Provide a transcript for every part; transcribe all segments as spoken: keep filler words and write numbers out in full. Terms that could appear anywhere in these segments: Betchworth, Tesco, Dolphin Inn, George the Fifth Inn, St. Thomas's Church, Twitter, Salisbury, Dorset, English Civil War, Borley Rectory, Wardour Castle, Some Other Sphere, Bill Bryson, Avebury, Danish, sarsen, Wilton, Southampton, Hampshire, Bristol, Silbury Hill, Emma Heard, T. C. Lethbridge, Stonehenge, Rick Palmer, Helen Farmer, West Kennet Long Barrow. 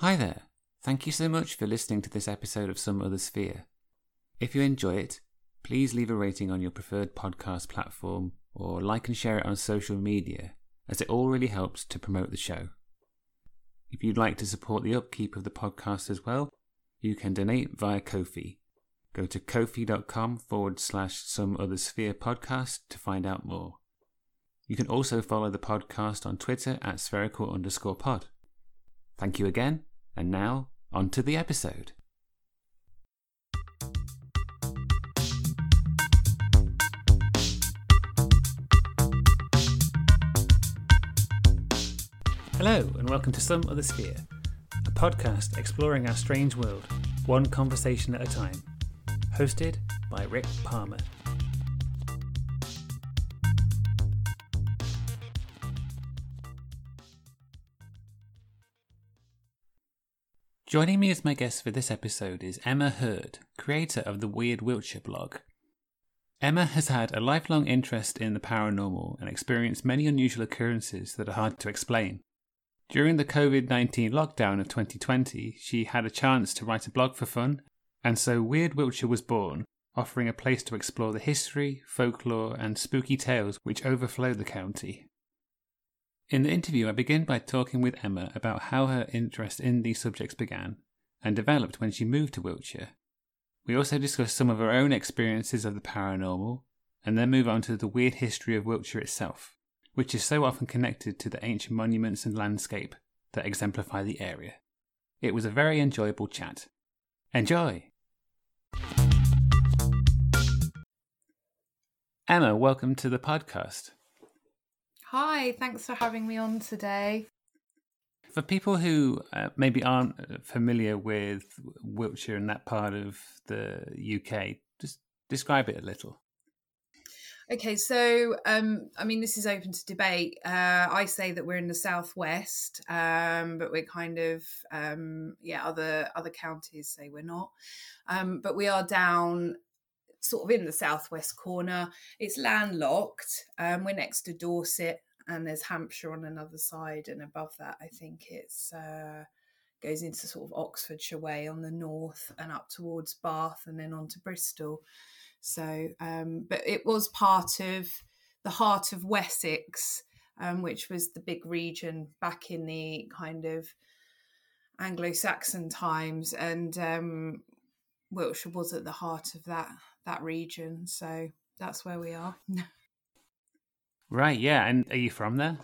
Hi there. Thank you so much for listening to this episode of Some Other Sphere. If you enjoy it, please leave a rating on your preferred podcast platform or like and share it on social media, as it all really helps to promote the show. If you'd like to support the upkeep of the podcast as well, you can donate via Ko-fi. Go to Ko-fi dot com forward slash Some Other Sphere podcast to find out more. You can also follow the podcast on Twitter at spherical underscore pod. Thank you again, and now on to the episode. Hello, and welcome to Some Other Sphere, a podcast exploring our strange world, one conversation at a time, hosted by Rick Palmer. Joining me as my guest for this episode is Emma Heard, creator of the Weird Wiltshire blog. Emma has had a lifelong interest in the paranormal and experienced many unusual occurrences that are hard to explain. During the covid nineteen lockdown of twenty twenty, she had a chance to write a blog for fun, and so Weird Wiltshire was born, offering a place to explore the history, folklore, and spooky tales which overflow the county. In the interview, I begin by talking with Emma about how her interest in these subjects began and developed when she moved to Wiltshire. We also discuss some of our own experiences of the paranormal, and then move on to the weird history of Wiltshire itself, which is so often connected to the ancient monuments and landscape that exemplify the area. It was a very enjoyable chat. Enjoy! Emma, welcome to the podcast. Hi, thanks for having me on today. For people who uh, maybe aren't familiar with Wiltshire and that part of the U K, just describe it a little. Okay, so, um, I mean, this is open to debate. Uh, I say that we're in the southwest, um, but we're kind of, um, yeah, other other counties say we're not. Um, but we are down sort of in the southwest corner. It's landlocked. Um, we're next to Dorset, and there's Hampshire on another side. And above that, I think it's uh, goes into sort of Oxfordshire way on the north and up towards Bath and then on to Bristol. So, um, but it was part of the heart of Wessex, um, which was the big region back in the kind of Anglo-Saxon times, and um, Wiltshire was at the heart of that that region. So that's where we are. Right, yeah. And are you from there?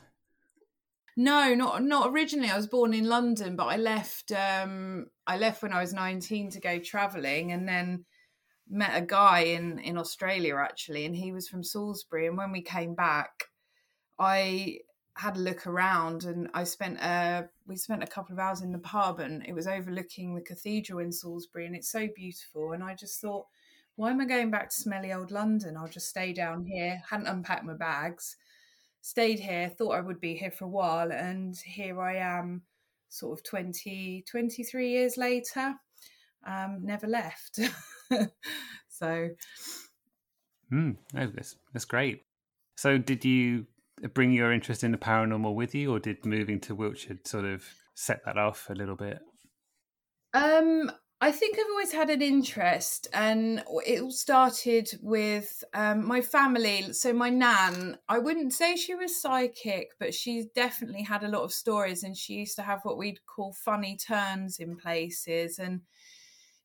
No, not not originally. I was born in London, but I left. Um, I left when I was nineteen to go travelling, and then met a guy in in Australia actually, and he was from Salisbury, and when we came back I had a look around, and I spent a we spent a couple of hours in the pub, and it was overlooking the cathedral in Salisbury, and it's so beautiful, and I just thought, why am I going back to smelly old London? I'll just stay down here. Hadn't unpacked my bags, stayed here, thought I would be here for a while, and here I am sort of twenty, twenty-three years later. Um, never left. So, mm, oh, that's, that's great. So did you bring your interest in the paranormal with you, or did moving to Wiltshire sort of set that off a little bit? Um, I think I've always had an interest, and it all started with um, my family. So my nan, I wouldn't say she was psychic, but she definitely had a lot of stories, and she used to have what we'd call funny turns in places, and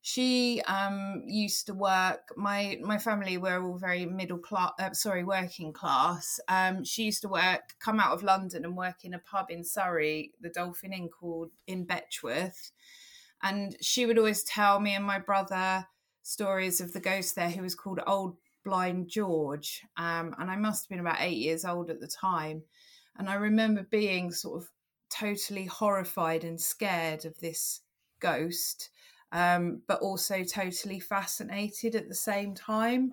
She um, used to work, my my family were all very middle class, uh, sorry, working class. Um, she used to work, come out of London and work in a pub in Surrey, the Dolphin Inn called in Betchworth. And she would always tell me and my brother stories of the ghost there who was called Old Blind George. Um, and I must have been about eight years old at the time. And I remember being sort of totally horrified and scared of this ghost. Um, but also totally fascinated at the same time.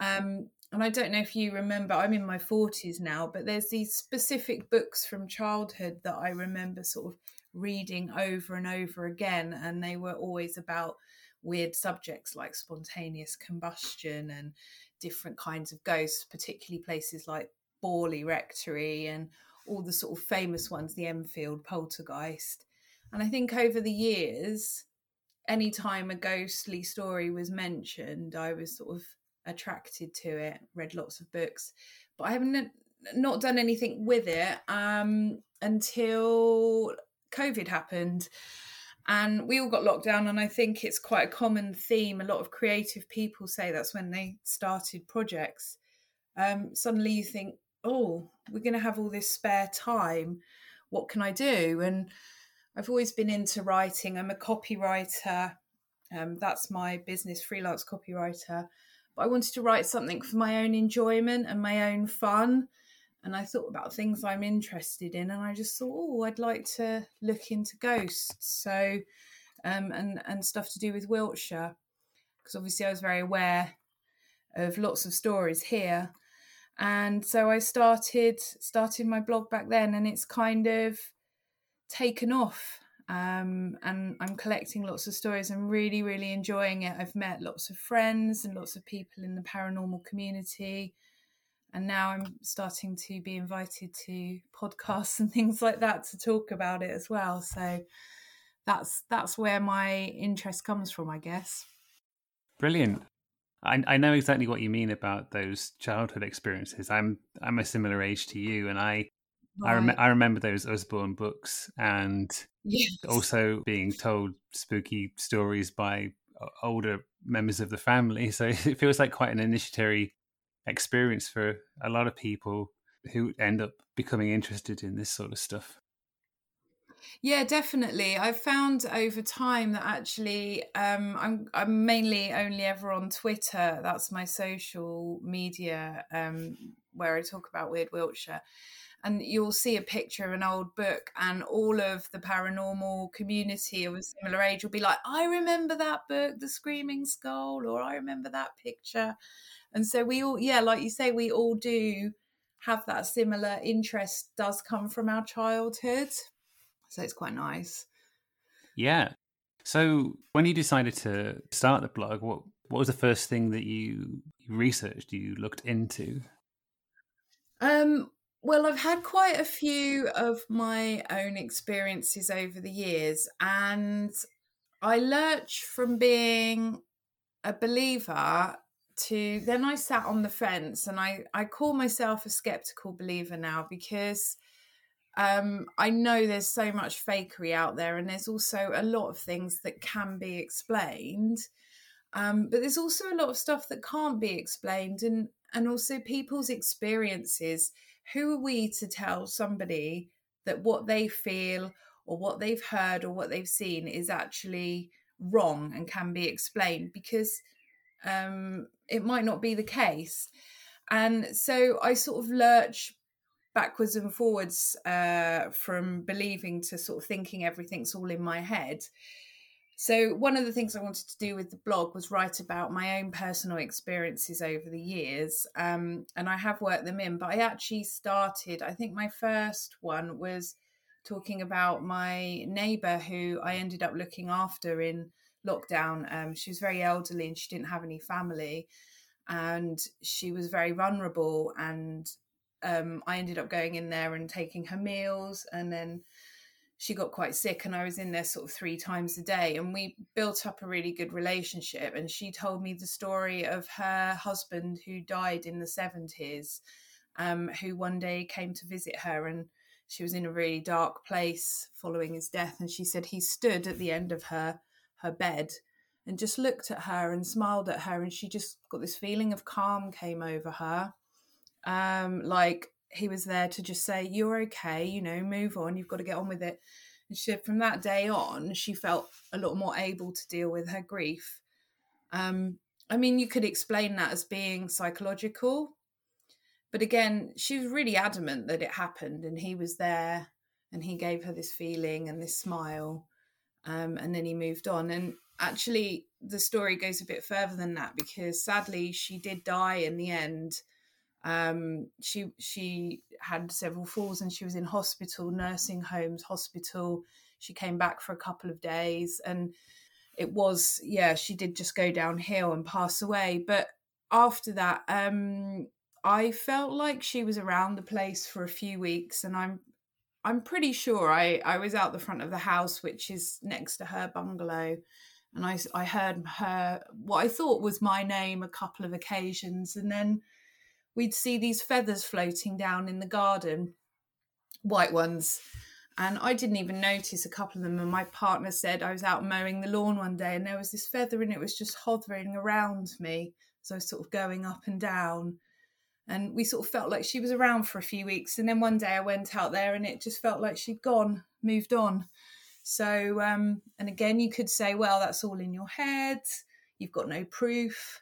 Um, and I don't know if you remember, I'm in my forties now, but there's these specific books from childhood that I remember sort of reading over and over again. And they were always about weird subjects like spontaneous combustion and different kinds of ghosts, particularly places like Borley Rectory and all the sort of famous ones, the Enfield poltergeist. And I think over the years, any time a ghostly story was mentioned, I was sort of attracted to it, read lots of books, but I haven't not done anything with it um, until COVID happened. And we all got locked down, and I think it's quite a common theme. A lot of creative people say that's when they started projects. Um, suddenly you think, oh, we're going to have all this spare time. What can I do? And I've always been into writing. I'm a copywriter. Um, that's my business, freelance copywriter. But I wanted to write something for my own enjoyment and my own fun. And I thought about things I'm interested in, and I just thought, oh, I'd like to look into ghosts, so um, and and stuff to do with Wiltshire, because obviously I was very aware of lots of stories here, and so I started started my blog back then, and it's kind of taken off, um, and I'm collecting lots of stories. I'm really, really enjoying it. I've met lots of friends and lots of people in the paranormal community. And now I'm starting to be invited to podcasts and things like that to talk about it as well. So that's that's where my interest comes from, I guess. Brilliant. I, I know exactly what you mean about those childhood experiences. I'm I'm a similar age to you, and I right. I, rem- I remember those Usborne books, and yes. also being told spooky stories by older members of the family. So it feels like quite an initiatory experience for a lot of people who end up becoming interested in this sort of stuff. Yeah, definitely. I've found over time that actually um, I'm, I'm mainly only ever on Twitter. That's my social media um, where I talk about Weird Wiltshire. And you'll see a picture of an old book, and all of the paranormal community of a similar age will be like, I remember that book, The Screaming Skull, or I remember that picture. And so we all, yeah, like you say, we all do have that similar interest, does come from our childhood. So it's quite nice. Yeah. So when you decided to start the blog, what, what was the first thing that you researched, you looked into? Um. Well, I've had quite a few of my own experiences over the years, and I lurched from being a believer to then I sat on the fence, and I, I call myself a skeptical believer now, because um, I know there's so much fakery out there, and there's also a lot of things that can be explained, um, but there's also a lot of stuff that can't be explained, and, and also people's experiences. Who are we to tell somebody that what they feel or what they've heard or what they've seen is actually wrong and can be explained? Because um, it might not be the case. And so I sort of lurch backwards and forwards uh, from believing to sort of thinking everything's all in my head. So one of the things I wanted to do with the blog was write about my own personal experiences over the years, um, and I have worked them in, but I actually started, I think my first one was talking about my neighbour who I ended up looking after in lockdown. Um, she was very elderly and she didn't have any family, and she was very vulnerable, and um, I ended up going in there and taking her meals, and then she got quite sick, and I was in there sort of three times a day, and we built up a really good relationship. And she told me the story of her husband who died in the seventies, um, who one day came to visit her, and she was in a really dark place following his death. And she said he stood at the end of her, her bed and just looked at her and smiled at her. And she just got this feeling of calm came over her. Um, like, he was there to just say, you're okay, you know, move on, you've got to get on with it. And she said from that day on, she felt a lot more able to deal with her grief. Um, I mean, you could explain that as being psychological, but again, she was really adamant that it happened, and he was there, and he gave her this feeling and this smile, um, and then he moved on. And actually, the story goes a bit further than that, because sadly, she did die in the end. Um, she she had several falls, and she was in hospital, nursing homes, hospital. She came back for a couple of days, and it was, yeah, she did just go downhill and pass away. But after that, um, I felt like she was around the place for a few weeks, and I'm I'm pretty sure I, I was out the front of the house, which is next to her bungalow, and I, I heard her, what I thought was my name, a couple of occasions, and then we'd see these feathers floating down in the garden, white ones, and I didn't even notice a couple of them, and my partner said I was out mowing the lawn one day and there was this feather and it was just hovering around me as I was sort of going up and down. And we sort of felt like she was around for a few weeks. And then one day I went out there and it just felt like she'd gone, moved on. So, um, and again, you could say, well, that's all in your head. You've got no proof.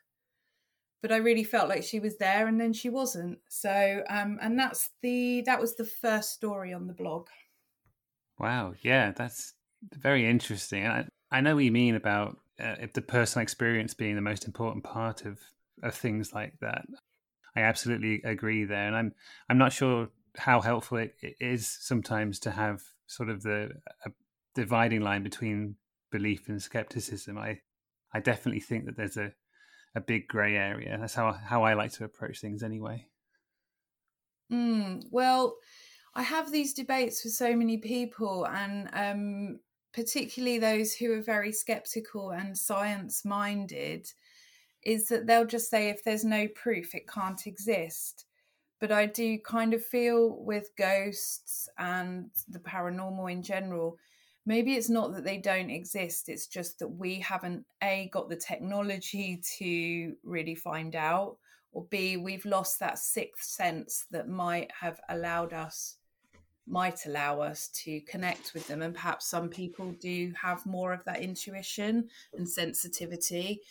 But I really felt like she was there and then she wasn't. So, um, and that's the, that was the first story on the blog. Wow. Yeah, that's very interesting. And I, I know what you mean about uh, if the personal experience being the most important part of, of things like that. I absolutely agree there, and I'm I'm not sure how helpful it, it is sometimes to have sort of the a dividing line between belief and skepticism. I, I definitely think that there's a, a big grey area. That's how how I like to approach things anyway. Mm, well, I have these debates with so many people, and um, particularly those who are very sceptical and science-minded, is that they'll just say if there's no proof, it can't exist. But I do kind of feel with ghosts and the paranormal in general, maybe it's not that they don't exist, it's just that we haven't, A, got the technology to really find out, or B, we've lost that sixth sense that might have allowed us, might allow us to connect with them. And perhaps some people do have more of that intuition and sensitivity.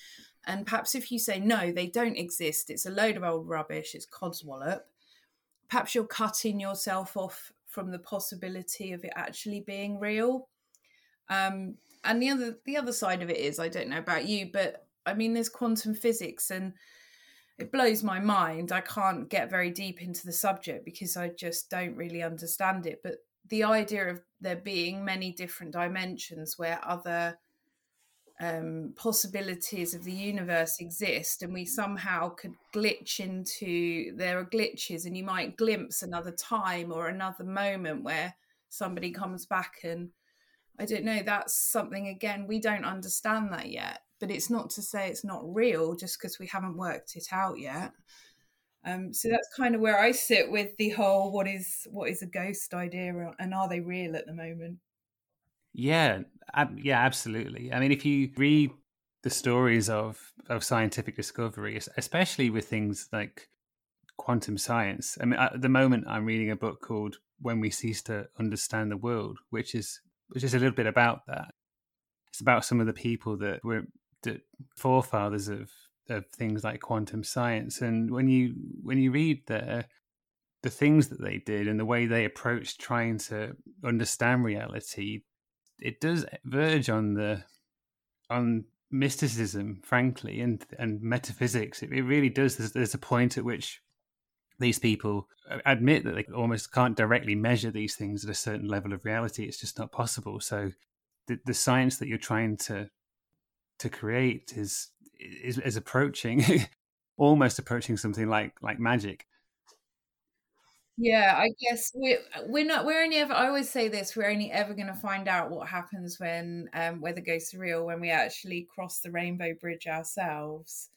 And perhaps if you say, no, they don't exist, it's a load of old rubbish, it's codswallop, perhaps you're cutting yourself off from the possibility of it actually being real. Um, and the other the other side of it is, I don't know about you, but I mean, there's quantum physics and it blows my mind. I can't get very deep into the subject because I just don't really understand it. But the idea of there being many different dimensions where other Um, possibilities of the universe exist, and we somehow could glitch into, there are glitches, and you might glimpse another time or another moment where somebody comes back, and I don't know, that's something, again, we don't understand that yet, but it's not to say it's not real just because we haven't worked it out yet. Um, so that's kind of where I sit with the whole what is what is a ghost idea, and are they real at the moment? Yeah, ab- yeah, absolutely. I mean, if you read the stories of, of scientific discovery, especially with things like quantum science, I mean, at the moment I'm reading a book called When We Cease to Understand the World, which is which is a little bit about that. It's about some of the people that were the forefathers of, of things like quantum science. And when you when you read the the things that they did and the way they approached trying to understand reality, it does verge on the on mysticism, frankly, and and metaphysics. It, it really does. There's, there's a point at which these people admit that they almost can't directly measure these things at a certain level of reality. It's just not possible. So the, the science that you're trying to to create is is, is approaching, almost approaching something like like magic. Yeah, I guess we're, we're not, we're only ever, I always say this, we're only ever going to find out what happens when, um, whether ghosts are real, when we actually cross the rainbow bridge ourselves.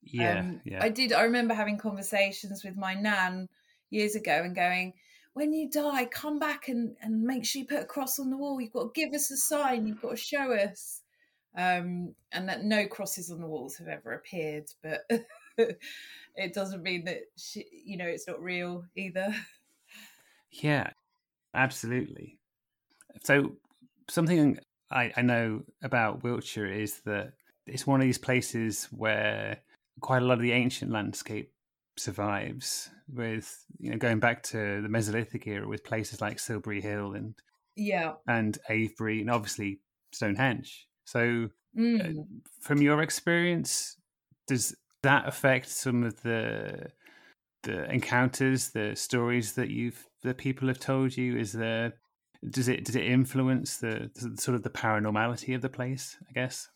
Yeah, um, yeah. I did, I remember having conversations with my nan years ago and going, when you die, come back and, and make sure you put a cross on the wall. You've got to give us a sign. You've got to show us. Um, and that no crosses on the walls have ever appeared, but... it doesn't mean that she, you know, it's not real either. Yeah, absolutely. So something I, I know about Wiltshire is that it's one of these places where quite a lot of the ancient landscape survives, with, you know, going back to the Mesolithic era with places like Silbury Hill and yeah and Avebury and obviously Stonehenge. So mm. uh, from your experience, does that affects some of the the encounters, the stories that you've that people have told you? Is there does it does it influence the, the sort of the paranormality of the place, I guess?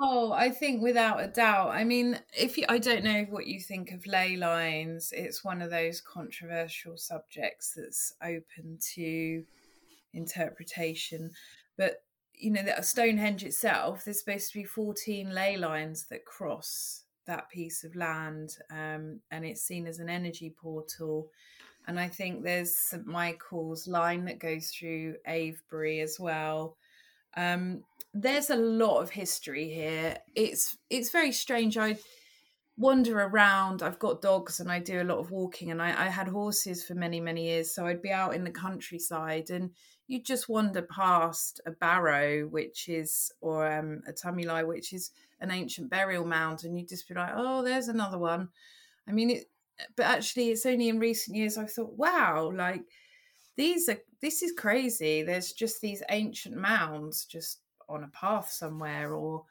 Oh, I think without a doubt. I mean, if you, I don't know what you think of ley lines. It's one of those controversial subjects that's open to interpretation. But, you know, Stonehenge itself, there's supposed to be fourteen ley lines that cross that piece of land, um, and it's seen as an energy portal. And I think there's Saint Michael's line that goes through Avebury as well. Um, there's a lot of history here. It's it's very strange. I wander around. I've got dogs and I do a lot of walking, and I, I had horses for many, many years. So I'd be out in the countryside and you just wander past a barrow, which is, or um, a tumuli, which is an ancient burial mound. And you just be like, oh, there's another one. I mean, it, but actually it's only in recent years I've thought, wow, like these are, this is crazy. There's just these ancient mounds just on a path somewhere. Or,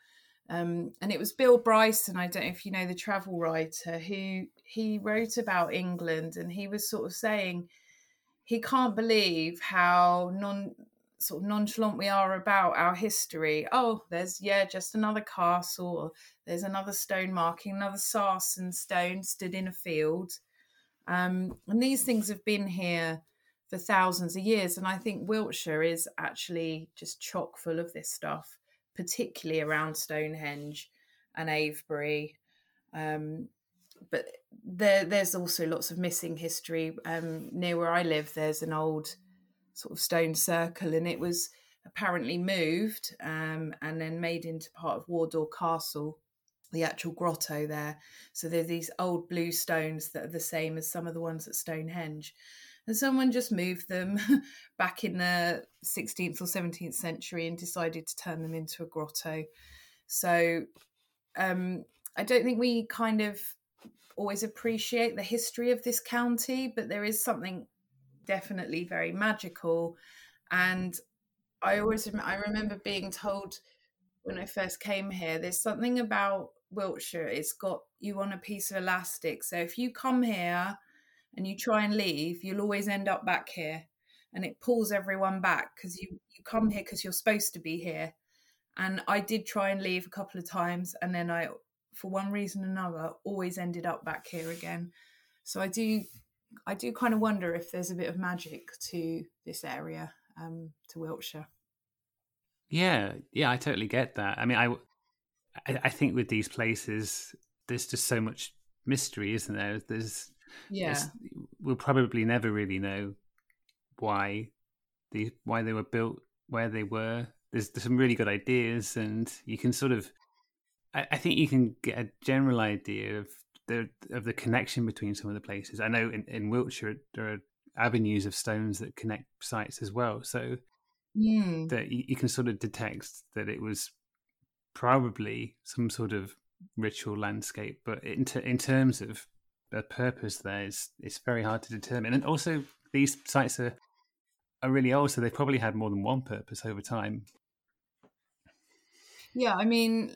um, and it was Bill Bryson, I don't know if you know, the travel writer, who he wrote about England, and he was sort of saying he can't believe how non sort of nonchalant we are about our history. Oh, there's, yeah, just another castle, or there's another stone marking, another sarsen stone stood in a field. Um, and these things have been here for thousands of years. And I think Wiltshire is actually just chock full of this stuff, particularly around Stonehenge and Avebury. Um, but there, there's also lots of missing history. Um, near where I live, there's an old sort of stone circle, and it was apparently moved um, and then made into part of Wardour Castle, the actual grotto there. So there are these old blue stones that are the same as some of the ones at Stonehenge. And someone just moved them back in the sixteenth or seventeenth century and decided to turn them into a grotto. So um, I don't think we kind of always appreciate the history of this county, but there is something definitely very magical. And I always I remember being told when I first came here, there's something about Wiltshire, it's got you on a piece of elastic. So if you come here and you try and leave, you'll always end up back here, and it pulls everyone back because you you come here because you're supposed to be here. And I did try and leave a couple of times, and then I, for one reason or another, always ended up back here again. So I do I do kind of wonder if there's a bit of magic to this area, um, to Wiltshire. Yeah, yeah, I totally get that. I mean, I, I, I think with these places, there's just so much mystery, isn't there? There's, yeah, there's, we'll probably never really know why the why they were built where they were. There's, there's some really good ideas, and you can sort of, I, I think you can get a general idea of the of the connection between some of the places. I know in, in Wiltshire there are avenues of stones that connect sites as well, so yeah, that you, you can sort of detect that it was probably some sort of ritual landscape. But in ter- in terms of a purpose, there is it's very hard to determine. And also these sites are are really old, so they probably had more than one purpose over time. Yeah, I mean,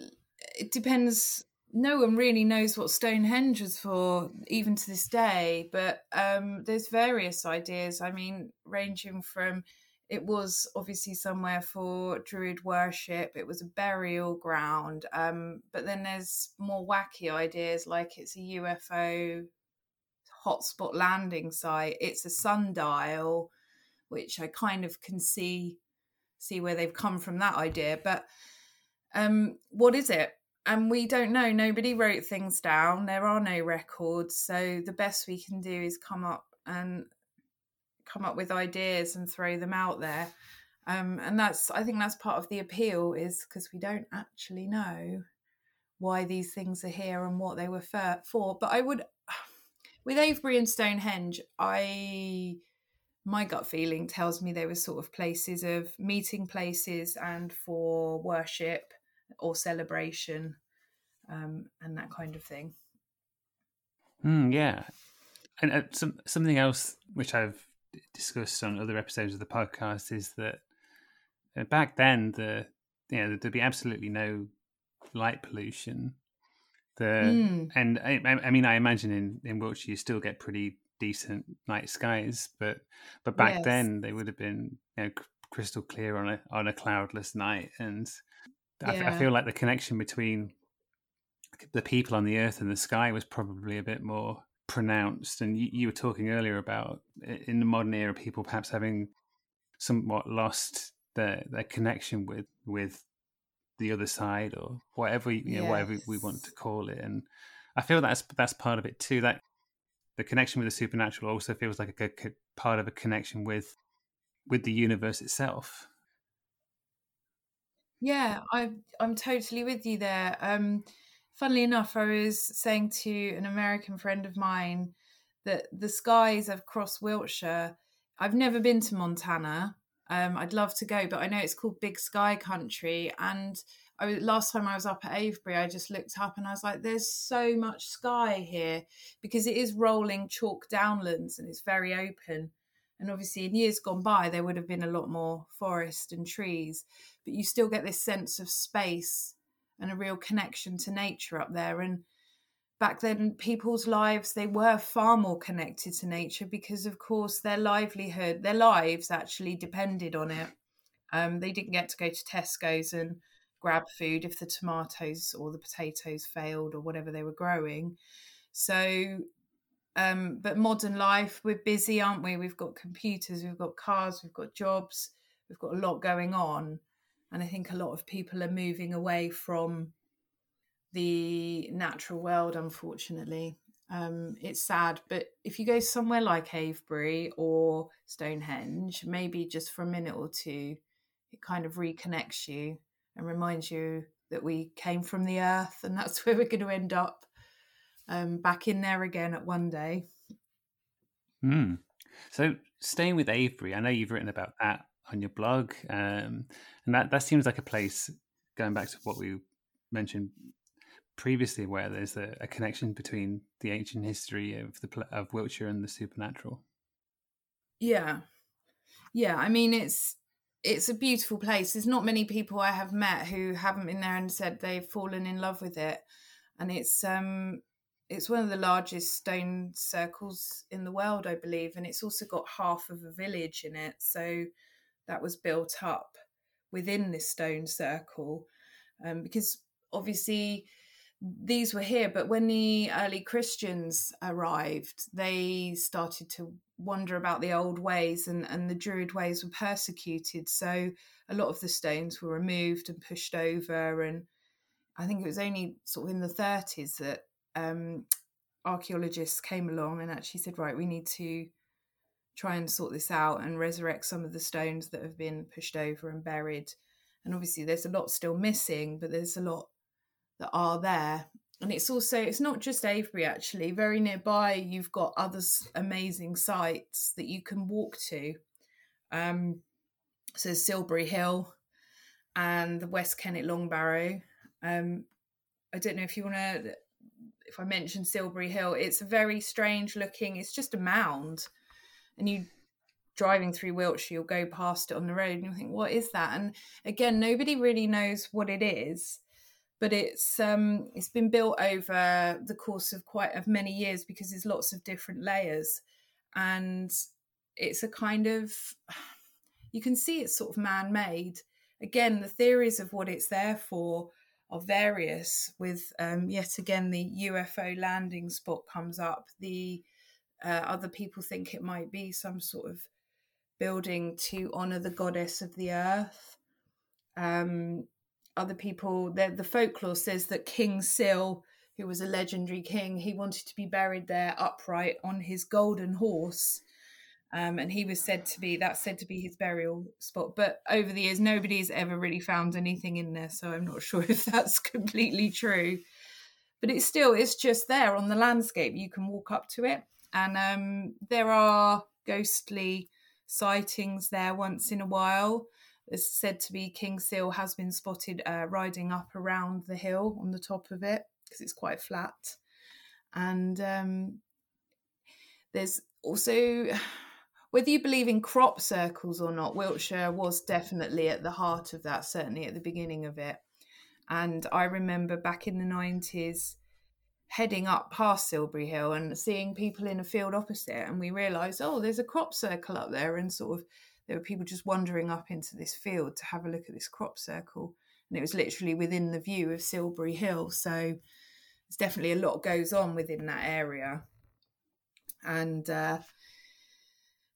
it depends. No one really knows what Stonehenge is for, even to this day, but um, there's various ideas. I mean, ranging from it was obviously somewhere for Druid worship, it was a burial ground, um, but then there's more wacky ideas, like it's a U F O hotspot landing site, it's a sundial, which I kind of can see, see where they've come from, that idea. But um, what is it? And we don't know. Nobody wrote things down. There are no records. So the best we can do is come up and come up with ideas and throw them out there. Um, and that's, I think that's part of the appeal, is because we don't actually know why these things are here and what they were for. But I would, with Avebury and Stonehenge, I, my gut feeling tells me they were sort of places of meeting places and for worship or celebration, um, and that kind of thing. Mm, yeah. And uh, some, something else which I've discussed on other episodes of the podcast is that uh, back then, the you know, there'd be absolutely no light pollution. The mm. And I, I mean, I imagine in, in Wiltshire you still get pretty decent night skies, but but back yes. then they would have been, you know, crystal clear on a on a cloudless night. And I, yeah. I feel like the connection between the people on the earth and the sky was probably a bit more pronounced. And you, you were talking earlier about in the modern era, people perhaps having somewhat lost their their connection with with the other side, or whatever you know, yes. whatever we want to call it. And I feel that's that's part of it too. That the connection with the supernatural also feels like a, a part of a connection with with the universe itself. Yeah, I, I'm totally with you there. Um, funnily enough, I was saying to an American friend of mine that the skies have crossed Wiltshire. I've never been to Montana. Um, I'd love to go, but I know it's called Big Sky Country. And I, last time I was up at Avebury, I just looked up and I was like, there's so much sky here, because it is rolling chalk downlands and it's very open. And obviously in years gone by, there would have been a lot more forest and trees, but you still get this sense of space and a real connection to nature up there. And back then, people's lives, they were far more connected to nature because, of course, their livelihood, their lives actually depended on it. Um, they didn't get to go to Tesco's and grab food if the tomatoes or the potatoes failed or whatever they were growing. So... Um, but modern life, we're busy, aren't we? We've got computers, we've got cars, we've got jobs, we've got a lot going on. And I think a lot of people are moving away from the natural world, unfortunately. Um, it's sad, but if you go somewhere like Avebury or Stonehenge, maybe just for a minute or two, it kind of reconnects you and reminds you that we came from the earth and that's where we're going to end up. Um, back in there again at one day. Mm. So staying with Avebury, I know you've written about that on your blog, um, and that, that seems like a place, going back to what we mentioned previously, where there's a, a connection between the ancient history of the of Wiltshire and the supernatural. Yeah, yeah. I mean, it's it's a beautiful place. There's not many people I have met who haven't been there and said they've fallen in love with it, and it's. Um, It's one of the largest stone circles in the world, I believe, and it's also got half of a village in it. So that was built up within this stone circle, um, because obviously these were here. But when the early Christians arrived, they started to wonder about the old ways, and, and the Druid ways were persecuted. So a lot of the stones were removed and pushed over. And I think it was only sort of in the thirties that Um, archaeologists came along and actually said, right, we need to try and sort this out and resurrect some of the stones that have been pushed over and buried. And obviously there's a lot still missing, but there's a lot that are there. And it's also, it's not just Avebury actually, very nearby you've got other amazing sites that you can walk to. Um, so Silbury Hill and the West Kennet Long Barrow. Um, I don't know if you want to... If I mentioned Silbury Hill, it's a very strange looking, it's just a mound, and you driving through Wiltshire, you'll go past it on the road and you'll think, what is that? And again, nobody really knows what it is, but it's um it's been built over the course of quite of many years because there's lots of different layers, and it's a kind of, you can see it's sort of man-made. Again, the theories of what it's there for are various, with um, yet again the U F O landing spot comes up. The uh, other people think it might be some sort of building to honour the goddess of the earth. Um, other people, the, the folklore says that King Sil, who was a legendary king, he wanted to be buried there upright on his golden horse. Um, and he was said to be, that's said to be his burial spot. But over the years, nobody's ever really found anything in there. So I'm not sure if that's completely true. But it's still, it's just there on the landscape. You can walk up to it. And um, there are ghostly sightings there once in a while. It's said to be King Sil has been spotted uh, riding up around the hill on the top of it, because it's quite flat. And um, there's also... Whether you believe in crop circles or not, Wiltshire was definitely at the heart of that, certainly at the beginning of it. And I remember back in the nineties heading up past Silbury Hill and seeing people in a field opposite, and we realised, oh, there's a crop circle up there, and sort of there were people just wandering up into this field to have a look at this crop circle. and it was literally within the view of Silbury Hill. So there's definitely a lot goes on within that area. And uh,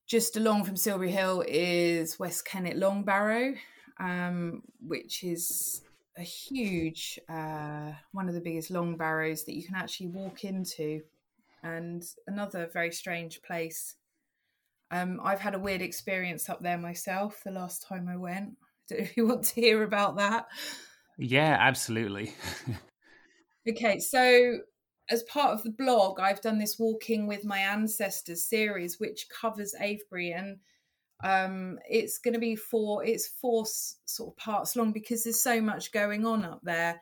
just along from Silbury Hill is West Kennet Long Barrow, um, which is a huge, uh, one of the biggest long barrows that you can actually walk into, and another very strange place. Um, I've had a weird experience up there myself the last time I went. I don't know if you want to hear about that. Yeah, absolutely. Okay, so as part of the blog, I've done this Walking with My Ancestors series, which covers Avebury, and um, it's going to be four, it's four sort of parts long because there's so much going on up there.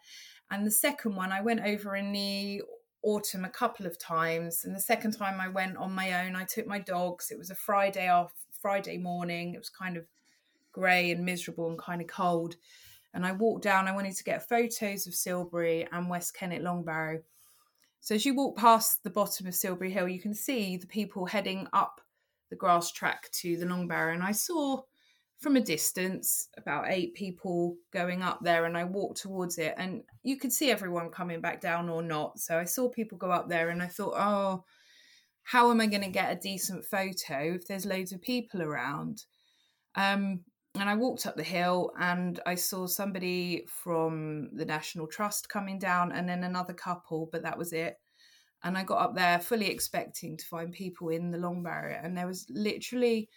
And the second one, I went over in the autumn a couple of times, and the second time I went on my own, I took my dogs. It was a Friday off, Friday morning. It was kind of grey and miserable and kind of cold, and I walked down. I wanted to get photos of Silbury and West Kennet Long Barrow. So as you walk past the bottom of Silbury Hill, you can see the people heading up the grass track to the Long Barrow, and I saw from a distance about eight people going up there, and I walked towards it, and you could see everyone coming back down or not. So I saw people go up there, and I thought, oh, how am I going to get a decent photo if there's loads of people around? Um, and I walked up the hill, and I saw somebody from the National Trust coming down, and then another couple, but that was it. And I got up there fully expecting to find people in the Long Barrow, and there was literally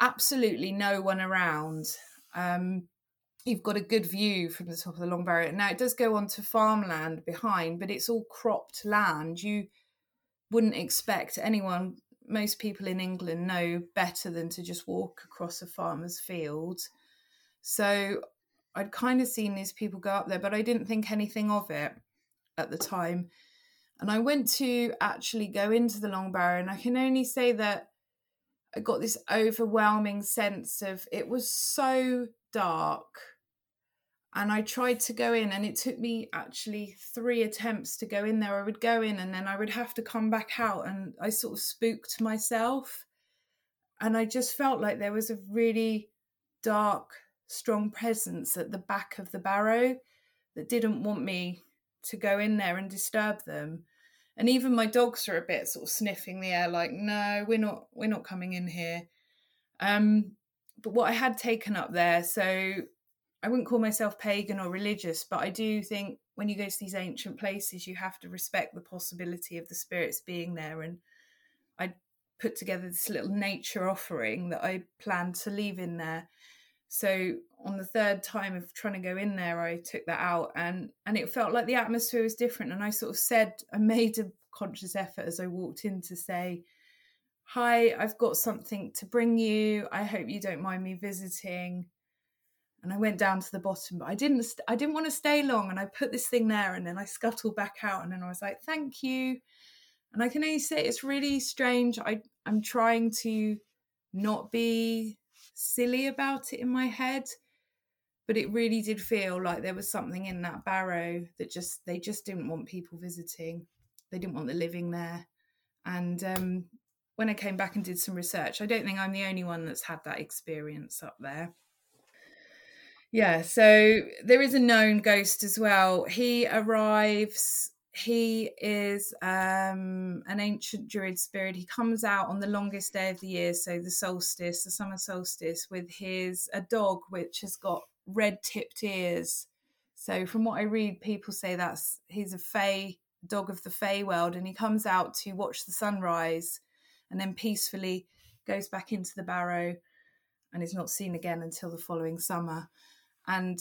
absolutely no one around. Um, you've got a good view from the top of the Long Barrow. Now, it does go on to farmland behind, but it's all cropped land. You wouldn't expect anyone, most people in England know better than to just walk across a farmer's field. So I'd kind of seen these people go up there, but I didn't think anything of it at the time. And I went to actually go into the Long Barrow, and I can only say that I got this overwhelming sense of, it was so dark, and I tried to go in, and it took me actually three attempts to go in there. I would go in and then I would have to come back out, and I sort of spooked myself, and I just felt like there was a really dark, strong presence at the back of the barrow that didn't want me to go in there and disturb them. And even my dogs are a bit sort of sniffing the air, like, no, we're not, we're not coming in here. Um, but what I had taken up there, so I wouldn't call myself pagan or religious, but I do think when you go to these ancient places, you have to respect the possibility of the spirits being there. And I put together this little nature offering that I planned to leave in there. So on the third time of trying to go in there, I took that out, and, and it felt like the atmosphere was different. And I sort of said, I made a conscious effort as I walked in to say, hi, I've got something to bring you. I hope you don't mind me visiting. And I went down to the bottom, but I didn't, st- I didn't want to stay long. And I put this thing there, and then I scuttled back out, and then I was like, thank you. And I can only say it's really strange. I, I'm trying to not be silly about it in my head, but it really did feel like there was something in that barrow that just, they just didn't want people visiting. They didn't want the living there. And um, when I came back and did some research, I don't think I'm the only one that's had that experience up there. Yeah, so there is a known ghost as well. He arrives, he is um, an ancient Druid spirit. He comes out on the longest day of the year, so the solstice, the summer solstice, with his a dog which has got red-tipped ears. So from what I read, people say that's he's a fae, dog of the fae world, and he comes out to watch the sunrise and then peacefully goes back into the barrow and is not seen again until the following summer. And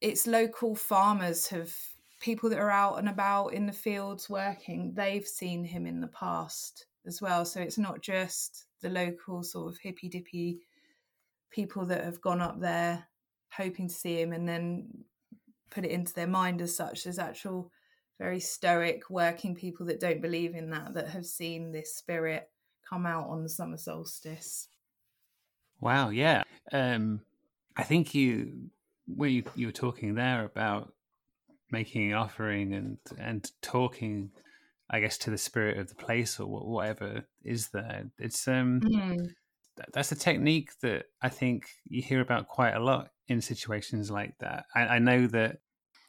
it's local farmers have... people that are out and about in the fields working, they've seen him in the past as well. So it's not just the local sort of hippy-dippy people that have gone up there hoping to see him and then put it into their mind as such. There's actual very stoic working people that don't believe in that, that have seen this spirit come out on the summer solstice. Wow, yeah. Um, I think you, when you, you were talking there about making an offering and and talking, I guess, to the spirit of the place or whatever is there. It's um, mm. that's a technique that I think you hear about quite a lot in situations like that. I, I know that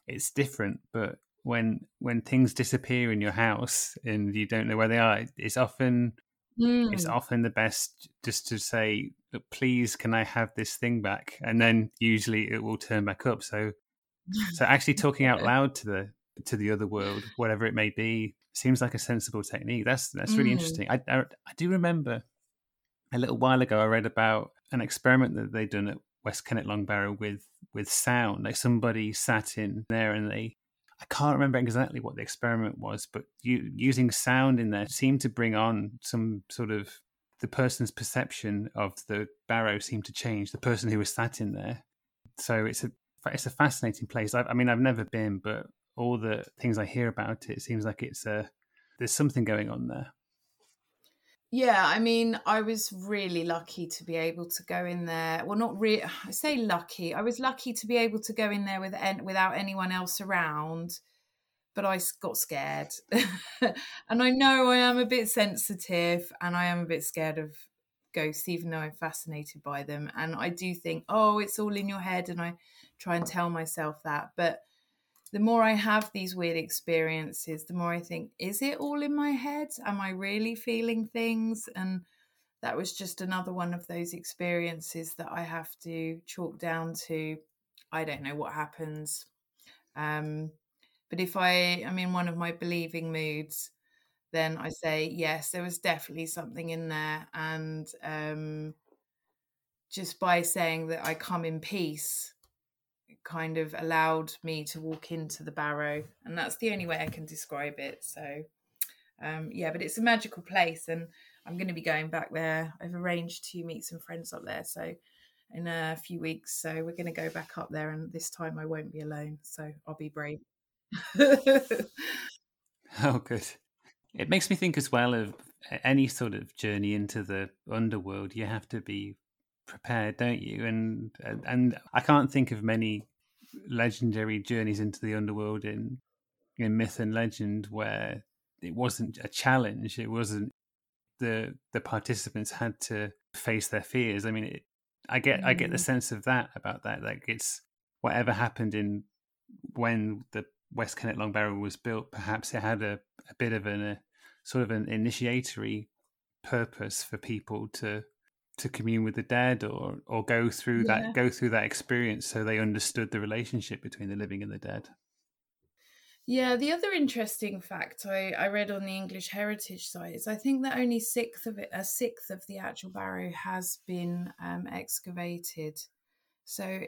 it's different, but when when things disappear in your house and you don't know where they are, it's often mm. it's often the best just to say, please, can I have this thing back? And then usually it will turn back up. So so actually talking out loud to the to the other world, whatever it may be, seems like a sensible technique. That's that's really mm. interesting. I, I I do remember a little while ago I read about an experiment that they'd done at West Kennet Long Barrow with with sound. Like somebody sat in there and they, I can't remember exactly what the experiment was, but you, using sound in there seemed to bring on some sort of, the person's perception of the barrow seemed to change, the person who was sat in there. So it's a it's a fascinating place. I, I mean, I've never been, but all the things I hear about it, it seems like it's a, there's something going on there. Yeah, I mean, I was really lucky to be able to go in there. Well, not really. I say lucky. I was lucky to be able to go in there with en- without anyone else around, but I got scared. And I know I am a bit sensitive and I am a bit scared of ghosts, even though I'm fascinated by them. And I do think, oh, it's all in your head. And I try and tell myself that. But the more I have these weird experiences, the more I think, is it all in my head? Am I really feeling things? And that was just another one of those experiences that I have to chalk down to, I don't know what happens. Um, but if I am in one of my believing moods, then I say, yes, there was definitely something in there. And um, just by saying that I come in peace, kind of allowed me to walk into the barrow, and that's the only way I can describe it. So um yeah, but it's a magical place, and I'm going to be going back there. I've arranged to meet some friends up there so in a few weeks, so we're going to go back up there, and this time I won't be alone, so I'll be brave. Oh good. It makes me think as well of any sort of journey into the underworld, you have to be prepared, don't you? And and I can't think of many legendary journeys into the underworld in in myth and legend where it wasn't a challenge. It wasn't the the participants had to face their fears. I mean, it, I get mm. I get the sense of that about that. Like it's whatever happened in when the West Kennet Long Barrow was built. Perhaps it had a, a bit of an a, sort of an initiatory purpose for people to. to commune with the dead or or go through yeah. that go through that experience, so they understood the relationship between the living and the dead. Yeah, the other interesting fact I, I read on the English Heritage site is I think that only sixth of it, a sixth of the actual barrow has been um, excavated. So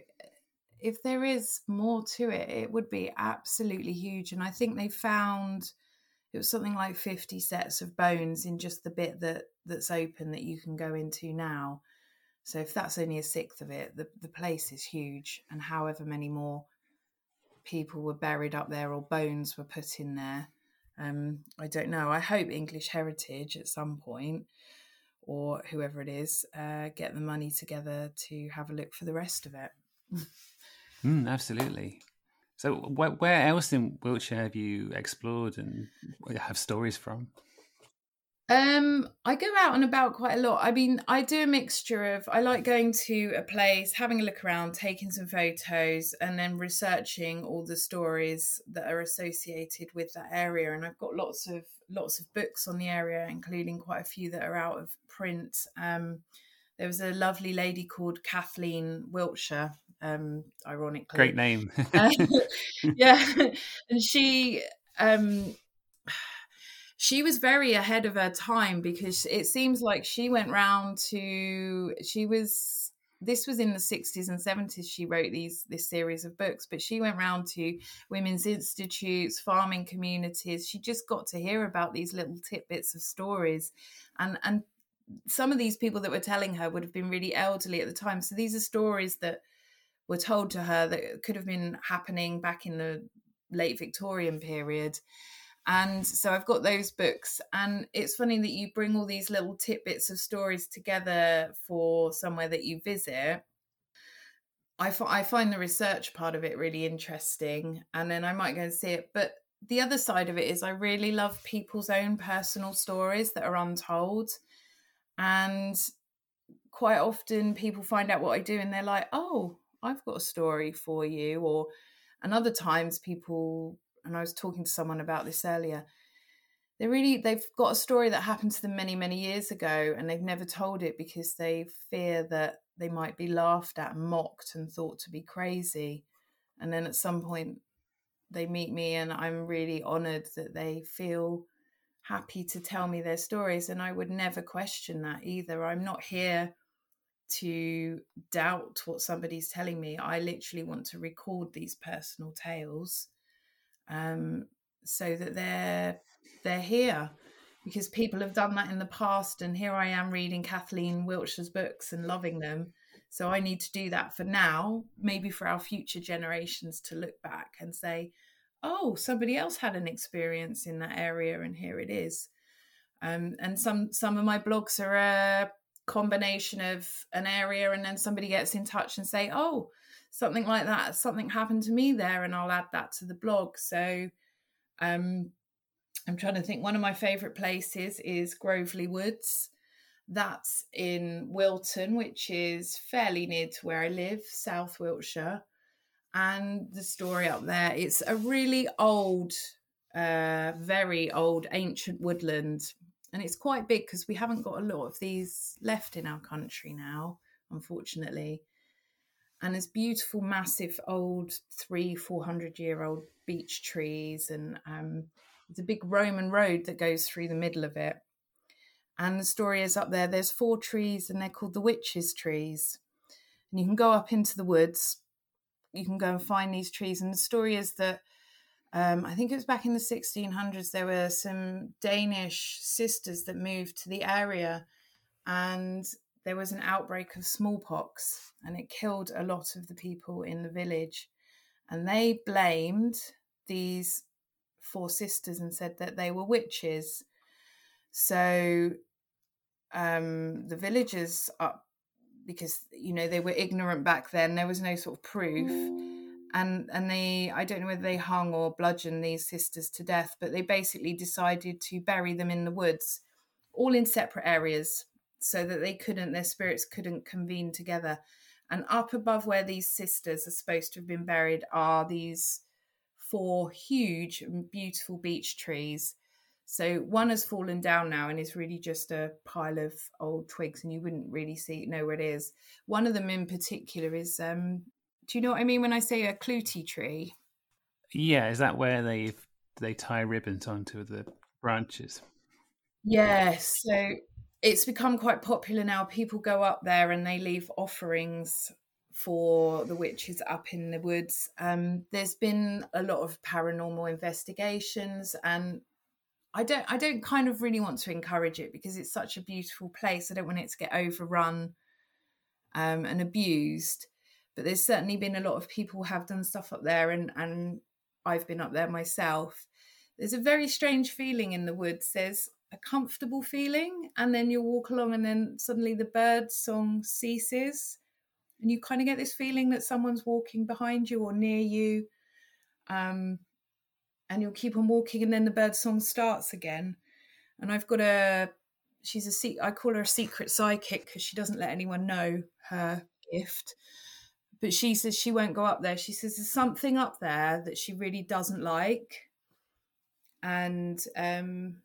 if there is more to it, it would be absolutely huge. And I think they found it was something like fifty sets of bones in just the bit that that's open that you can go into now. So if that's only a sixth of it, the, the place is huge, and however many more people were buried up there or bones were put in there. Um, I don't know. I hope English Heritage at some point, or whoever it is, uh, get the money together to have a look for the rest of it. mm, absolutely. So where, where else in Wiltshire have you explored and have stories from? Um, I go out and about quite a lot. I mean, I do a mixture of, I like going to a place, having a look around, taking some photos, and then researching all the stories that are associated with that area. And I've got lots of lots of books on the area, including quite a few that are out of print. Um, there was a lovely lady called Kathleen Wiltshire, um, ironically. Great name. uh, yeah. And she... Um, She was very ahead of her time, because it seems like she went round to, she was, this was in the sixties and seventies, she wrote these this series of books, but she went round to women's institutes, farming communities. She just got to hear about these little tidbits of stories. And, and some of these people that were telling her would have been really elderly at the time. So these are stories that were told to her that could have been happening back in the late Victorian period. And so I've got those books, and it's funny that you bring all these little tidbits of stories together for somewhere that you visit. I, f- I find the research part of it really interesting, and then I might go and see it. But the other side of it is I really love people's own personal stories that are untold, and quite often people find out what I do and they're like, oh, I've got a story for you. Or, and other times people, and I was talking to someone about this earlier, they really, they've got a story that happened to them many, many years ago and they've never told it because they fear that they might be laughed at, mocked and thought to be crazy. And then at some point they meet me and I'm really honoured that they feel happy to tell me their stories. And I would never question that either. I'm not here to doubt what somebody's telling me. I literally want to record these personal tales um, so that they're they're here, because people have done that in the past, and here I am reading Kathleen Wiltshire's books and loving them. So I need to do that for now, maybe for our future generations to look back and say, oh, somebody else had an experience in that area and here it is. Um, and some some of my blogs are a combination of an area and then somebody gets in touch and say, oh, something like that, something happened to me there, and I'll add that to the blog. So um, I'm trying to think. One of my favourite places is Grovely Woods. That's in Wilton, which is fairly near to where I live, South Wiltshire. And the story up there, it's a really old, uh, very old ancient woodland. And it's quite big because we haven't got a lot of these left in our country now, unfortunately. And there's beautiful, massive old three, four hundred year old beech trees. And um, there's a big Roman road that goes through the middle of it. And the story is up there, there's four trees and they're called the witches' trees. And you can go up into the woods, you can go and find these trees. And the story is that, um, I think it was back in the sixteen hundreds, there were some Danish sisters that moved to the area and there was an outbreak of smallpox and it killed a lot of the people in the village. And they blamed these four sisters and said that they were witches. So um, the villagers, up because, you know, they were ignorant back then. There was no sort of proof. And and they, I don't know whether they hung or bludgeoned these sisters to death, but they basically decided to bury them in the woods, all in separate areas, so that they couldn't, their spirits couldn't convene together. And up above where these sisters are supposed to have been buried are these four huge and beautiful beech trees. So one has fallen down now and is really just a pile of old twigs and you wouldn't really see, know where it is. One of them in particular is, um, do you know what I mean when I say a clootie tree? Yeah, is that where they they tie ribbons onto the branches? Yes, yeah, so it's become quite popular now. People go up there and they leave offerings for the witches up in the woods. Um, there's been a lot of paranormal investigations and I don't I don't kind of really want to encourage it because it's such a beautiful place. I don't want it to get overrun um, and abused. But there's certainly been a lot of people who have done stuff up there and, and I've been up there myself. There's a very strange feeling in the woods. There's a comfortable feeling and then you walk along and then suddenly the bird song ceases and you kind of get this feeling that someone's walking behind you or near you. Um And you'll keep on walking and then the bird song starts again. And I've got a, she's a, se- I call her a secret psychic because she doesn't let anyone know her gift. But she says she won't go up there. She says there's something up there that she really doesn't like. And um,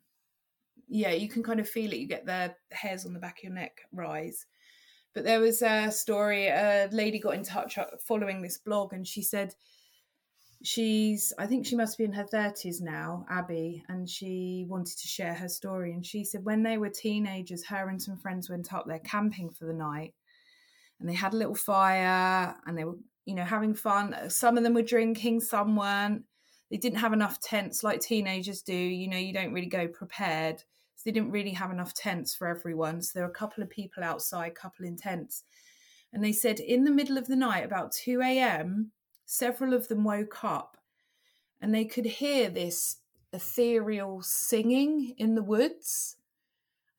yeah, you can kind of feel it. You get the hairs on the back of your neck rise. But there was a story, a lady got in touch following this blog and she said, she's, I think she must be in her thirties now, Abby, and she wanted to share her story. And she said when they were teenagers, her and some friends went up there camping for the night and they had a little fire and they were, you know, having fun. Some of them were drinking, some weren't. They didn't have enough tents like teenagers do. You know, you don't really go prepared. So they didn't really have enough tents for everyone. So there were a couple of people outside, a couple in tents. And they said in the middle of the night, about two a.m., several of them woke up and they could hear this ethereal singing in the woods.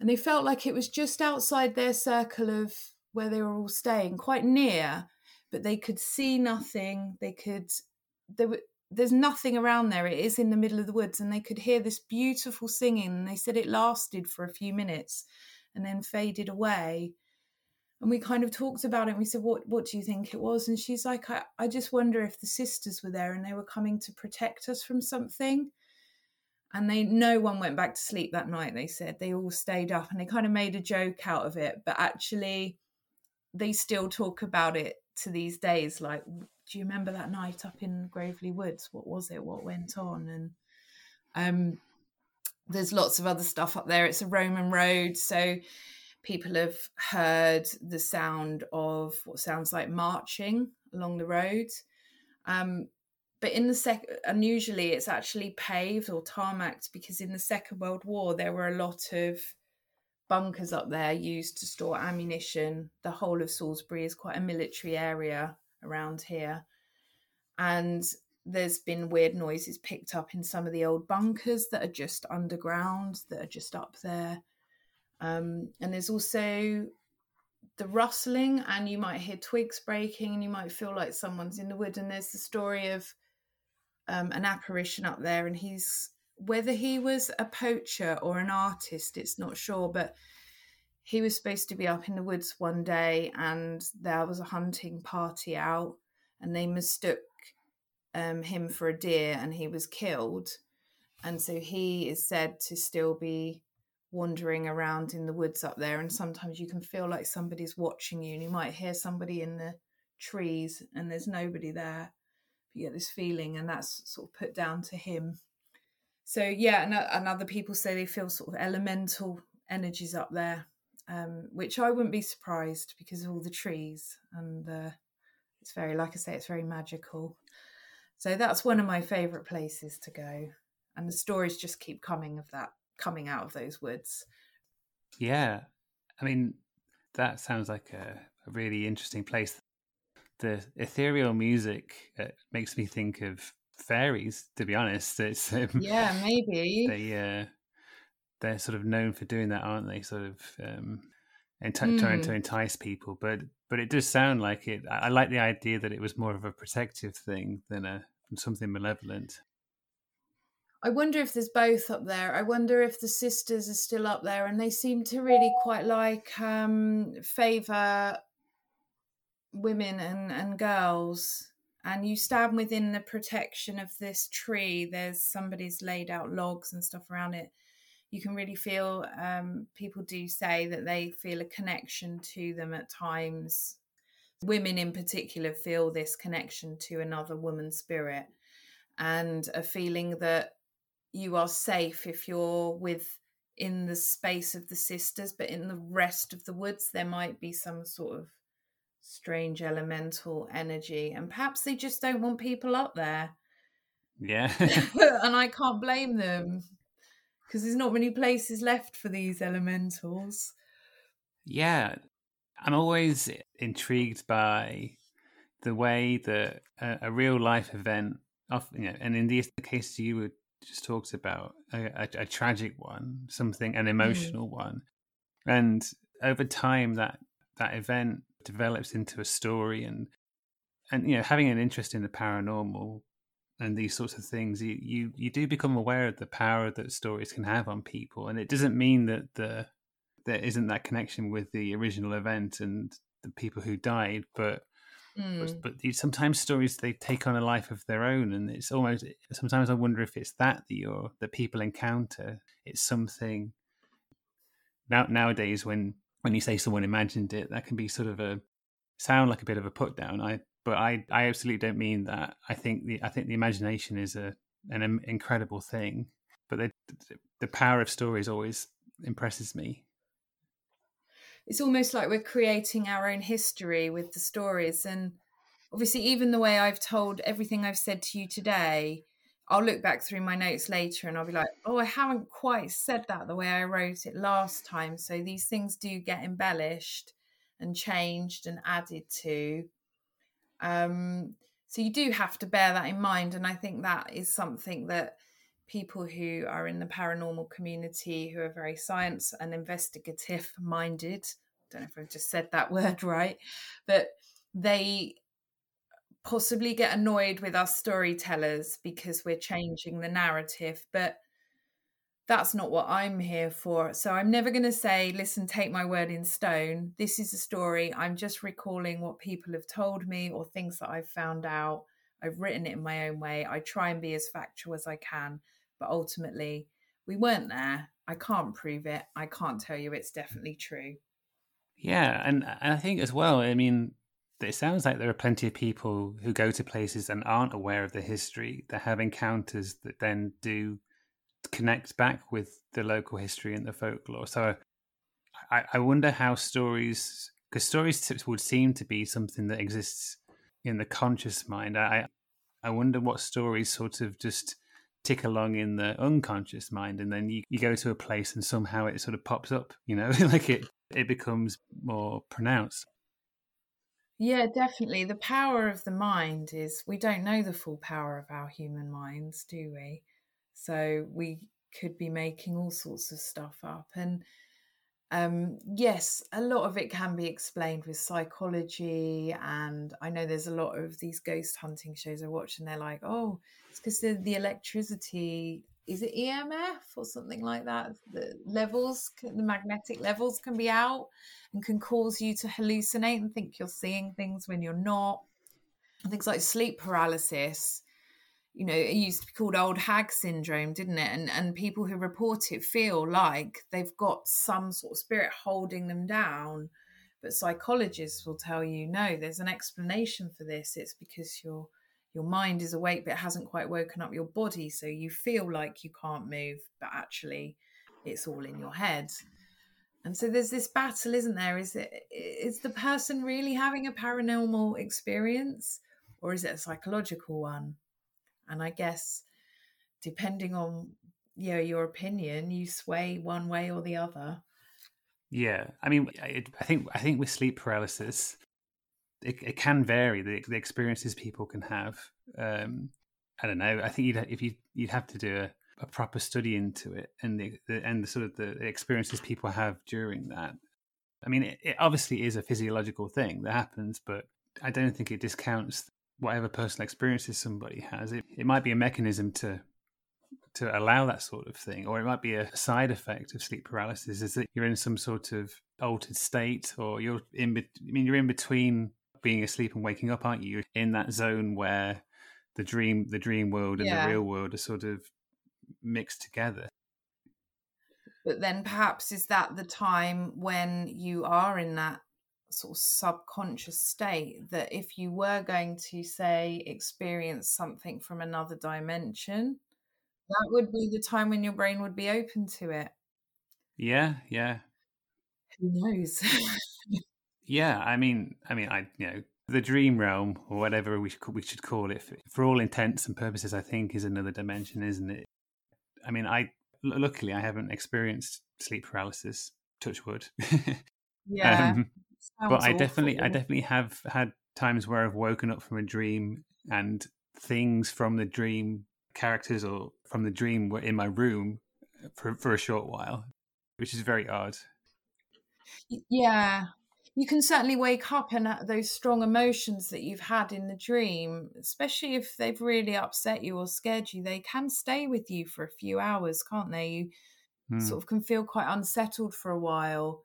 And they felt like it was just outside their circle of where they were all staying, quite near, but they could see nothing. They could, there were, there's nothing around there. It is in the middle of the woods and they could hear this beautiful singing. And they said it lasted for a few minutes and then faded away. And we kind of talked about it, and we said, what what do you think it was? And she's like, I, I just wonder if the sisters were there and they were coming to protect us from something. And they no one went back to sleep that night, they said. They all stayed up, and they kind of made a joke out of it. But actually, they still talk about it to these days. Like, do you remember that night up in Grovely Woods? What was it? What went on? And um, there's lots of other stuff up there. It's a Roman road, so people have heard the sound of what sounds like marching along the road. Um, but in the second, unusually, it's actually paved or tarmacked, because in the Second World War, there were a lot of bunkers up there used to store ammunition. The whole of Salisbury is quite a military area around here. And there's been weird noises picked up in some of the old bunkers that are just underground, that are just up there. Um, and there's also the rustling, and you might hear twigs breaking, and you might feel like someone's in the wood. And there's the story of um, an apparition up there, and he's, whether he was a poacher or an artist, it's not sure, but he was supposed to be up in the woods one day, and there was a hunting party out, and they mistook um, him for a deer, and he was killed. And so he is said to still be wandering around in the woods up there, and sometimes you can feel like somebody's watching you, and you might hear somebody in the trees, and there's nobody there, but you get this feeling, and that's sort of put down to him. So yeah, and, and other people say they feel sort of elemental energies up there, um, which I wouldn't be surprised, because of all the trees, and uh, it's very, like I say, it's very magical. So that's one of my favourite places to go, and the stories just keep coming of that, coming out of those woods. Yeah, I mean, that sounds like a, a really interesting place. The ethereal music uh, makes me think of fairies, to be honest. It's um, yeah, maybe they uh, they're sort of known for doing that, aren't they? Sort of um, ent- mm. trying to entice people, but but it does sound like it. I, I like the idea that it was more of a protective thing than a something malevolent. I wonder if there's both up there. I wonder if the sisters are still up there, and they seem to really quite like um, favour women and, and girls. And you stand within the protection of this tree. There's somebody's laid out logs and stuff around it. You can really feel, um, people do say that they feel a connection to them at times. Women in particular feel this connection to another woman's spirit, and a feeling that you are safe if you're within the space of the sisters, but in the rest of the woods, there might be some sort of strange elemental energy, and perhaps they just don't want people up there. Yeah. And I can't blame them, because there's not many places left for these elementals. Yeah. I'm always intrigued by the way that a, a real life event, often, you know, and in the case you were just talked about, a, a, a tragic one, something, an emotional mm. one, and over time that that event develops into a story, and and you know, having an interest in the paranormal and these sorts of things, you you, you do become aware of the power that stories can have on people, and it doesn't mean that the there isn't that connection with the original event and the people who died, but Mm. But sometimes stories, they take on a life of their own, and it's almost, sometimes I wonder if it's that that you're, that people encounter. It's something now nowadays when when you say someone imagined it, that can be sort of a sound like a bit of a put down. I but I, I absolutely don't mean that. I think the I think the imagination is a an incredible thing, but the the power of stories always impresses me. It's almost like we're creating our own history with the stories. And obviously, even the way I've told everything I've said to you today, I'll look back through my notes later and I'll be like, oh, I haven't quite said that the way I wrote it last time. So these things do get embellished and changed and added to. Um, so you do have to bear that in mind. And I think that is something that people who are in the paranormal community, who are very science and investigative minded, I don't know if I've just said that word right, but they possibly get annoyed with us storytellers because we're changing the narrative. But that's not what I'm here for. So I'm never going to say, listen, take my word in stone. This is a story. I'm just recalling what people have told me or things that I've found out. I've written it in my own way. I try and be as factual as I can. But ultimately, we weren't there. I can't prove it. I can't tell you it's definitely true. Yeah. And, and I think as well, I mean, it sounds like there are plenty of people who go to places and aren't aware of the history that have encounters that then do connect back with the local history and the folklore. So I, I wonder how stories, because stories would seem to be something that exists in the conscious mind. I, I wonder what stories sort of just tick along in the unconscious mind, and then you, you go to a place and somehow it sort of pops up, you know, like it, it becomes more pronounced. Yeah, definitely. The power of the mind is, we don't know the full power of our human minds, do we? So we could be making all sorts of stuff up. And um, yes, a lot of it can be explained with psychology. And I know there's a lot of these ghost hunting shows I watch and they're like, oh, it's because the electricity, is it E M F or something like that? The levels, the magnetic levels can be out and can cause you to hallucinate and think you're seeing things when you're not. Things like sleep paralysis. You know, it used to be called old hag syndrome, didn't it? And and people who report it feel like they've got some sort of spirit holding them down. But psychologists will tell you, no, there's an explanation for this. It's because your your mind is awake, but it hasn't quite woken up your body. So you feel like you can't move, but actually it's all in your head. And so there's this battle, isn't there? Is it, is the person really having a paranormal experience, or is it a psychological one? And I guess, depending on, you know, your opinion, you sway one way or the other. Yeah, I mean, I, I think I think with sleep paralysis, it, it can vary the, the experiences people can have. Um, I don't know. I think you'd if you you'd have to do a, a proper study into it and the, the and the sort of the experiences people have during that. I mean, it, it obviously is a physiological thing that happens, but I don't think it discounts whatever personal experiences somebody has. It, it might be a mechanism to to allow that sort of thing, or it might be a side effect of sleep paralysis, is that you're in some sort of altered state, or you're in I mean you're in between being asleep and waking up, aren't you? You're in that zone where the dream the dream world and yeah. the real world are sort of mixed together. But then perhaps is that the time when you are in that sort of subconscious state, that if you were going to, say, experience something from another dimension, that would be the time when your brain would be open to it. Yeah, yeah. Who knows? Yeah, I mean, I mean, I you know, the dream realm, or whatever we should, we should call it, for all intents and purposes, I think, is another dimension, isn't it? I mean, I luckily I haven't experienced sleep paralysis. Touch wood. Yeah. Um, but I awful. definitely I definitely have had times where I've woken up from a dream and things from the dream, characters or from the dream, were in my room for, for a short while, which is very odd. Yeah. You can certainly wake up and those strong emotions that you've had in the dream, especially if they've really upset you or scared you, they can stay with you for a few hours, can't they? You mm. sort of can feel quite unsettled for a while.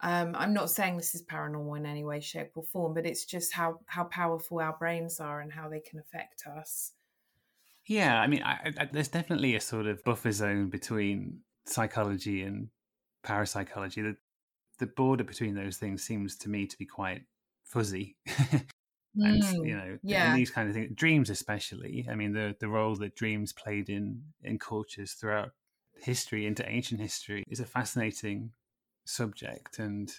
Um, I'm not saying this is paranormal in any way, shape or form, but it's just how, how powerful our brains are and how they can affect us. Yeah, I mean, I, I, there's definitely a sort of buffer zone between psychology and parapsychology. The, the border between those things seems to me to be quite fuzzy. and, mm, you know, yeah. and these kind of things, dreams especially. I mean, the, the role that dreams played in, in cultures throughout history, into ancient history, is a fascinating subject, and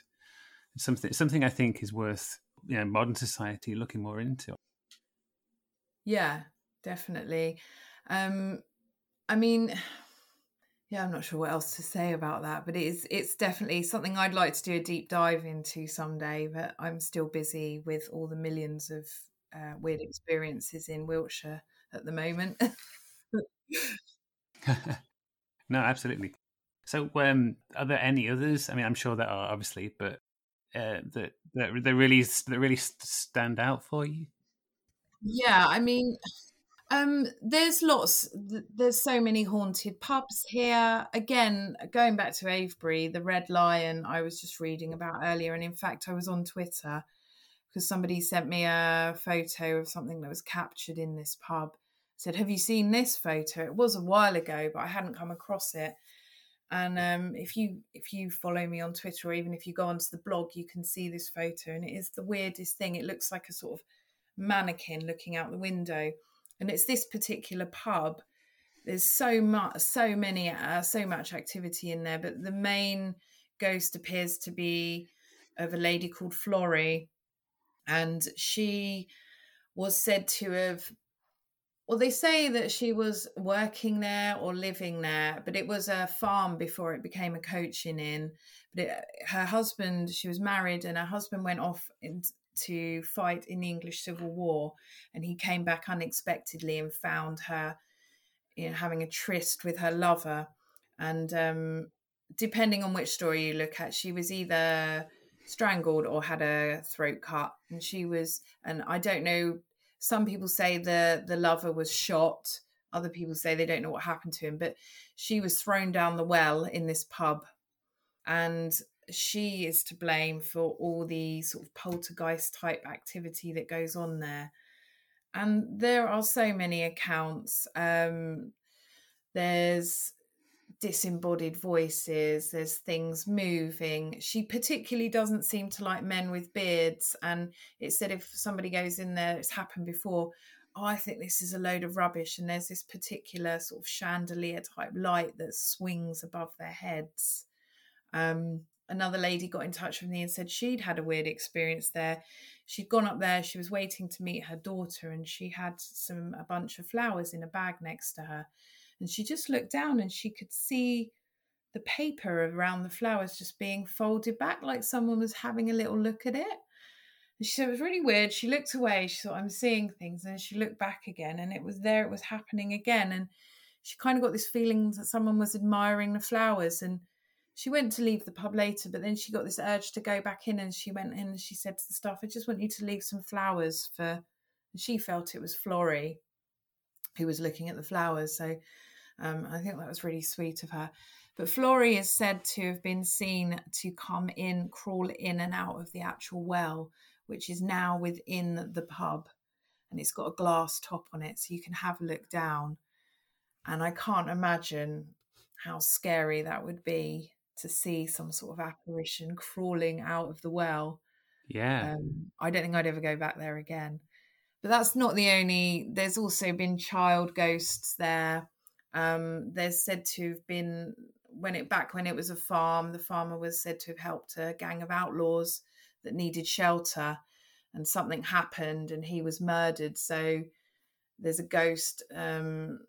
something something I think is worth, you know, modern society looking more into. Yeah, definitely. Um, I mean, yeah, I'm not sure what else to say about that, but it's it's definitely something I'd like to do a deep dive into someday. But I'm still busy with all the millions of uh, weird experiences in Wiltshire at the moment. No, absolutely. So, um, are there any others? I mean, I'm sure there are, obviously, but uh, that that that really that really stand out for you? Yeah, I mean, Um, there's lots. There's so many haunted pubs here. Again, going back to Avebury, the Red Lion I was just reading about earlier. And in fact, I was on Twitter because somebody sent me a photo of something that was captured in this pub. I said, have you seen this photo? It was a while ago, but I hadn't come across it. And um, if you if you follow me on Twitter, or even if you go onto the blog, you can see this photo. And it is the weirdest thing. It looks like a sort of mannequin looking out the window. And it's this particular pub. There's so much, so many, uh, so much activity in there. But the main ghost appears to be of a lady called Florrie. And she was said to have, well, they say that she was working there or living there, but it was a farm before it became a coaching inn. But it, her husband, she was married, and her husband went off in, to fight in the English Civil War, and he came back unexpectedly and found her, you know, having a tryst with her lover. And um, depending on which story you look at, she was either strangled or had a throat cut. And she was, and I don't know, some people say the the lover was shot, other people say they don't know what happened to him, but she was thrown down the well in this pub, and she is to blame for all the sort of poltergeist type activity that goes on there. And there are so many accounts. Um, there's disembodied voices, there's things moving. She particularly doesn't seem to like men with beards, and it said if somebody goes in there, it's happened before, oh, I think this is a load of rubbish. And there's this particular sort of chandelier type light that swings above their heads. Um, another lady got in touch with me and said she'd had a weird experience there. She'd gone up there, she was waiting to meet her daughter, and she had some a bunch of flowers in a bag next to her. And she just looked down and she could see the paper around the flowers just being folded back, like someone was having a little look at it. And she said it was really weird. She looked away. She thought, I'm seeing things. And she looked back again, and it was there. It was happening again. And she kind of got this feeling that someone was admiring the flowers. And she went to leave the pub later, but then she got this urge to go back in. And she went in and she said to the staff, I just want you to leave some flowers for... And she felt it was Florrie who was looking at the flowers. So... Um, I think that was really sweet of her. But Florrie is said to have been seen to come in, crawl in and out of the actual well, which is now within the pub. And it's got a glass top on it, so you can have a look down. And I can't imagine how scary that would be, to see some sort of apparition crawling out of the well. Yeah. Um, I don't think I'd ever go back there again. But that's not the only... There's also been child ghosts there. Um, there's said to have been, when it back when it was a farm, the farmer was said to have helped a gang of outlaws that needed shelter, and something happened and he was murdered. So there's a ghost, um,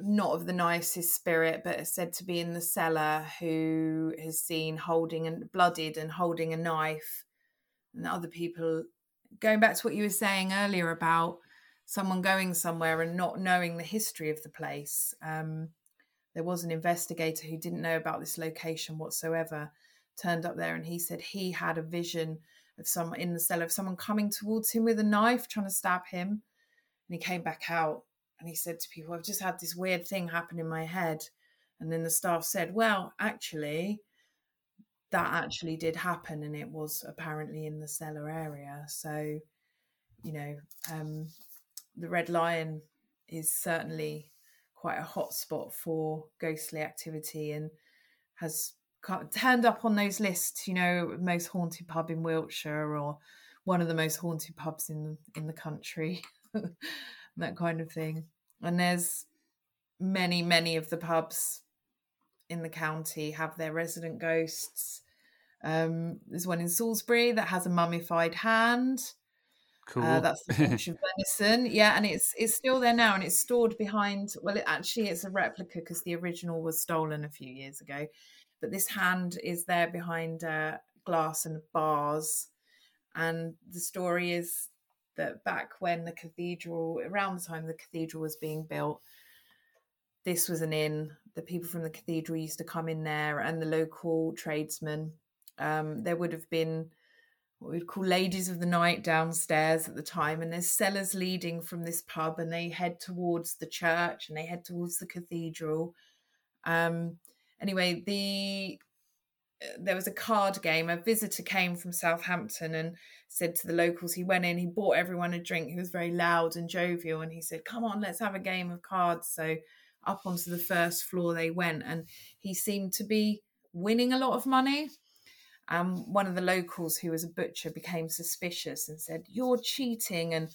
not of the nicest spirit, but it's said to be in the cellar, who has seen holding and bloodied and holding a knife. And other people, going back to what you were saying earlier about someone going somewhere and not knowing the history of the place. Um, there was an investigator who didn't know about this location whatsoever, turned up there, and he said he had a vision of someone in the cellar, of someone coming towards him with a knife, trying to stab him. And he came back out and he said to people, I've just had this weird thing happen in my head. And then the staff said, well, actually, that actually did happen, and it was apparently in the cellar area. So, you know... Um, the Red Lion is certainly quite a hot spot for ghostly activity, and has turned up on those lists, you know, most haunted pub in Wiltshire, or one of the most haunted pubs in, in the country, that kind of thing. And there's many, many of the pubs in the county have their resident ghosts. Um, there's one in Salisbury that has a mummified hand. Cool. Uh, that's the haunch of venison, yeah, and it's it's still there now, and it's stored behind. Well, it, actually, it's a replica because the original was stolen a few years ago, but this hand is there behind uh, glass and bars. And the story is that back when the cathedral, around the time the cathedral was being built, this was an inn. The people from the cathedral used to come in there, and the local tradesmen. Um, there would have been what we'd call ladies of the night downstairs at the time, and there's cellars leading from this pub, and they head towards the church and they head towards the cathedral. Um, anyway, the there was a card game. A visitor came from Southampton and said to the locals, he went in, he bought everyone a drink. He was very loud and jovial, and he said, come on, let's have a game of cards. So up onto the first floor they went, and he seemed to be winning a lot of money. Um, one of the locals, who was a butcher, became suspicious and said, you're cheating, and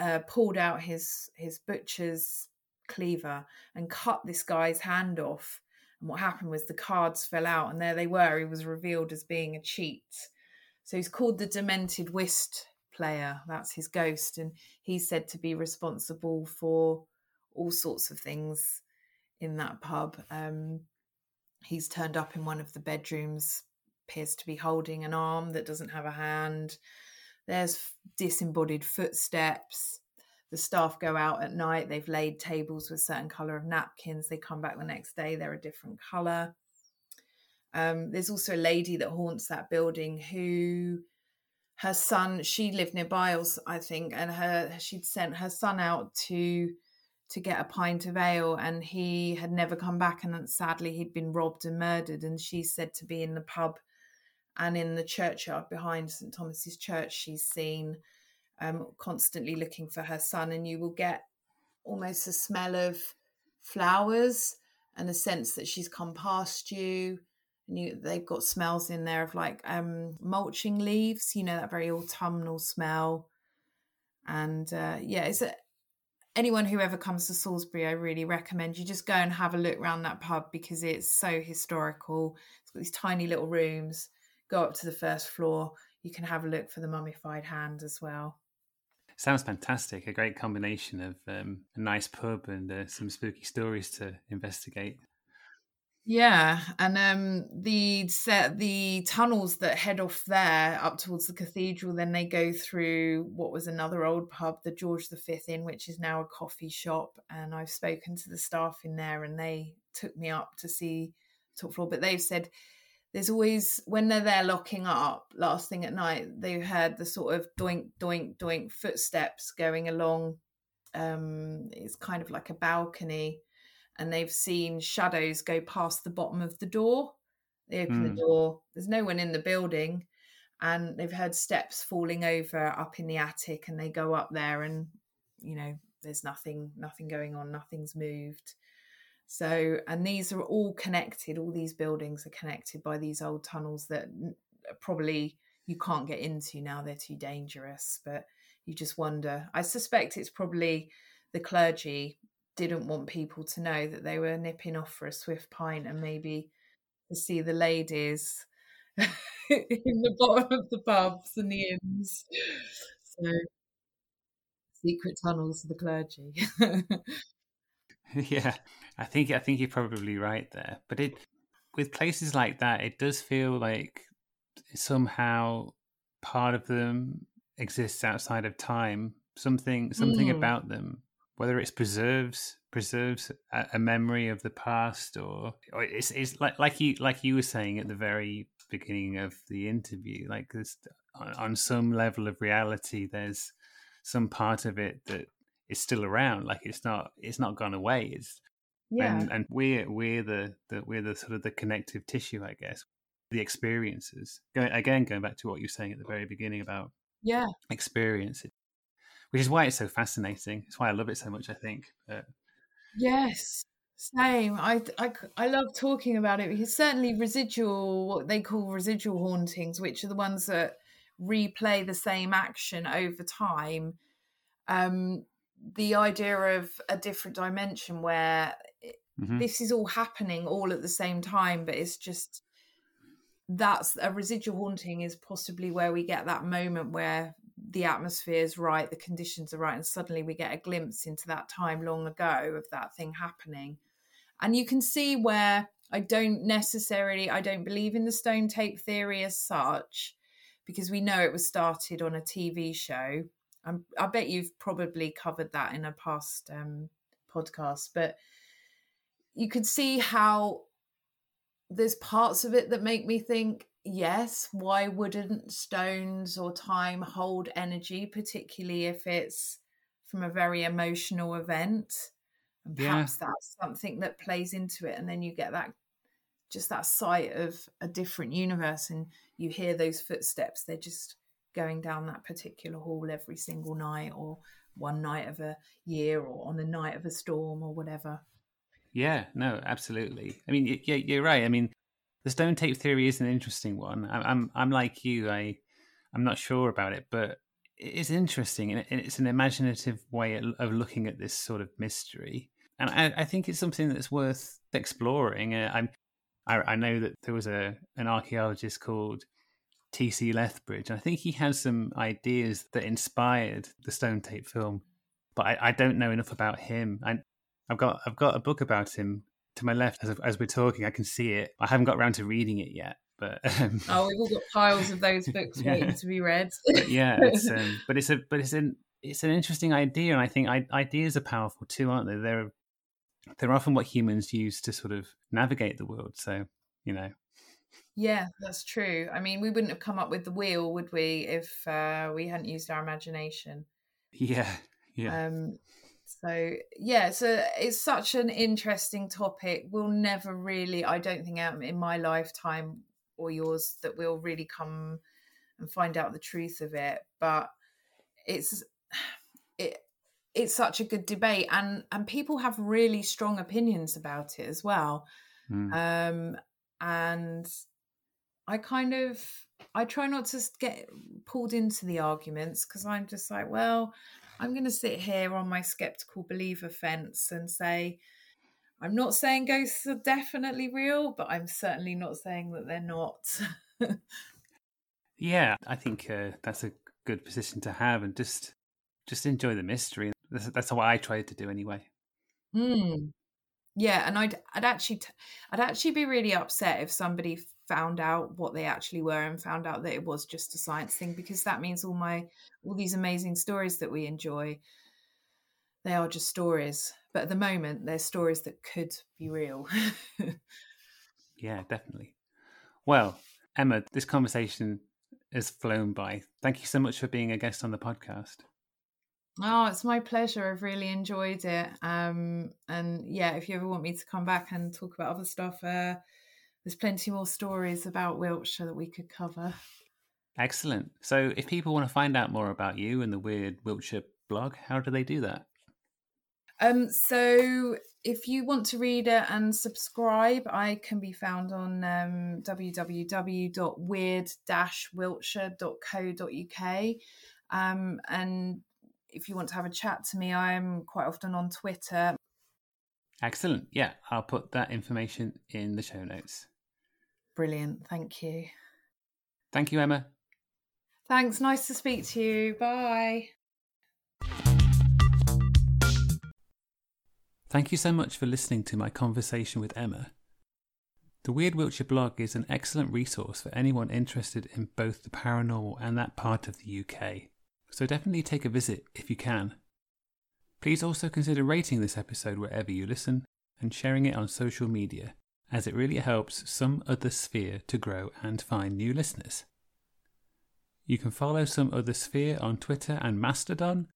uh, pulled out his his butcher's cleaver and cut this guy's hand off. And what happened was the cards fell out, and there they were. He was revealed as being a cheat. So he's called the demented whist player. That's his ghost. And he's said to be responsible for all sorts of things in that pub. Um, he's turned up in one of the bedrooms, appears to be holding an arm that doesn't have a hand. There's disembodied footsteps. The staff go out at night. They've laid tables with certain colour of napkins. They come back the next day, they're a different colour. Um, there's also a lady that haunts that building who, her son, she lived nearby, I think, and her she'd sent her son out to to get a pint of ale, and he had never come back, and sadly he'd been robbed and murdered, and she's said to be in the pub and in the churchyard behind St Thomas's Church. She's seen Um, constantly looking for her son, and you will get almost a smell of flowers and a sense that she's come past you, and you, they've got smells in there of like um, mulching leaves, you know, that very autumnal smell. And uh, yeah, it's a, anyone who ever comes to Salisbury, I really recommend you just go and have a look around that pub, because it's so historical. It's got these tiny little rooms. Go up to the first floor, you can have a look for the mummified hand as well. Sounds fantastic. A great combination of um, a nice pub and uh, some spooky stories to investigate. Yeah, and um, the set, the tunnels that head off there up towards the cathedral, then they go through what was another old pub, the George the Fifth Inn, which is now a coffee shop. And I've spoken to the staff in there, and they took me up to see top floor. But they've said there's always, when they're there locking up, last thing at night, they heard the sort of doink, doink, doink footsteps going along. Um, it's kind of like a balcony. And they've seen shadows go past the bottom of the door. They open mm. the door. There's no one in the building. And they've heard steps falling over up in the attic. And they go up there and, you know, there's nothing, nothing going on. Nothing's moved. So, and these are all connected, all these buildings are connected by these old tunnels that probably you can't get into now, they're too dangerous, but you just wonder. I suspect it's probably the clergy didn't want people to know that they were nipping off for a swift pint and maybe to see the ladies in the bottom of the pubs and the inns. So, secret tunnels of the clergy. Yeah, I think I think you're probably right there. But it, with places like that, it does feel like somehow part of them exists outside of time. Something something mm. about them, whether it's preserves preserves a, a memory of the past, or or it's it's like like you like you were saying at the very beginning of the interview. Like there's on, on some level of reality, there's some part of it that is still around. Like it's not it's not gone away. It's yeah. and, and we're we're the, the we're the sort of the connective tissue, I guess. The experiences. Going again, going back to what you were saying at the very beginning about yeah experience, which is why it's so fascinating. It's why I love it so much, I think. But... Yes. Same. I, I, I love talking about it, because certainly residual, what they call residual hauntings, which are the ones that replay the same action over time. Um the idea of a different dimension where mm-hmm. this is all happening all at the same time, but it's just, that's a residual haunting is possibly where we get that moment where the atmosphere is right, the conditions are right, and suddenly we get a glimpse into that time long ago of that thing happening. And you can see where I don't necessarily, I don't believe in the Stone Tape theory as such, because we know it was started on a T V show. I'm, I bet you've probably covered that in a past um, podcast, but you could see how there's parts of it that make me think yes, why wouldn't stones or time hold energy, particularly if it's from a very emotional event? And perhaps yeah. that's something that plays into it. And then you get that, just that sight of a different universe, and you hear those footsteps. They're just going down that particular hall every single night, or one night of a year, or on a night of a storm, or whatever. Yeah, no, absolutely. I mean, yeah, you're right. I mean, the Stone Tape theory is an interesting one. I'm, I'm, I'm like you. I, I'm not sure about it, but it's interesting, and it's an imaginative way of looking at this sort of mystery. And I, I think it's something that's worth exploring. Uh, I'm, I, I know that there was a an archaeologist called T C Lethbridge, and I think he had some ideas that inspired the Stone Tape film, but I, I don't know enough about him. And I've got I've got a book about him to my left as as we're talking. I can see it. I haven't got around to reading it yet. But um, oh, we've all got piles of those books yeah. waiting to be read. But yeah, it's, um, but it's a but it's an it's an interesting idea, and I think I, ideas are powerful too, aren't they? They're they're often what humans use to sort of navigate the world. So you know, yeah, that's true. I mean, we wouldn't have come up with the wheel, would we, if uh, we hadn't used our imagination? Yeah, yeah. Um, so yeah, so it's such an interesting topic. We'll never really, I don't think, in my lifetime or yours, that we'll really come and find out the truth of it. But it's it it's such a good debate, and and people have really strong opinions about it as well. Mm. Um, and I kind of I try not to get pulled into the arguments, because I'm just like, well, I'm going to sit here on my skeptical believer fence and say, I'm not saying ghosts are definitely real, but I'm certainly not saying that they're not. Yeah, I think uh, that's a good position to have, and just just enjoy the mystery. That's, that's what I tried to do anyway. Mm. Yeah, and I'd I'd actually t- I'd actually be really upset if somebody found out what they actually were and found out that it was just a science thing, because that means all my all these amazing stories that we enjoy, they are just stories. But at the moment, they're stories that could be real. Yeah, definitely. Well, Emma, this conversation has flown by. Thank you so much for being a guest on the podcast. Oh, it's my pleasure. I've really enjoyed it. Um, and yeah, if you ever want me to come back and talk about other stuff, uh, there's plenty more stories about Wiltshire that we could cover. Excellent. So if people want to find out more about you and the Weird Wiltshire blog, how do they do that? Um, so if you want to read it and subscribe, I can be found on um, w w w dot weird dash wiltshire dot co dot u k. Um, and if you want to have a chat to me, I'm quite often on Twitter. Excellent. Yeah, I'll put that information in the show notes. Brilliant. Thank you. Thank you, Emma. Thanks. Nice to speak to you. Bye. Thank you so much for listening to my conversation with Emma. The Weird Wiltshire blog is an excellent resource for anyone interested in both the paranormal and that part of the U K, so definitely take a visit if you can. Please also consider rating this episode wherever you listen and sharing it on social media, as it really helps Some Other Sphere to grow and find new listeners. You can follow Some Other Sphere on Twitter and Mastodon,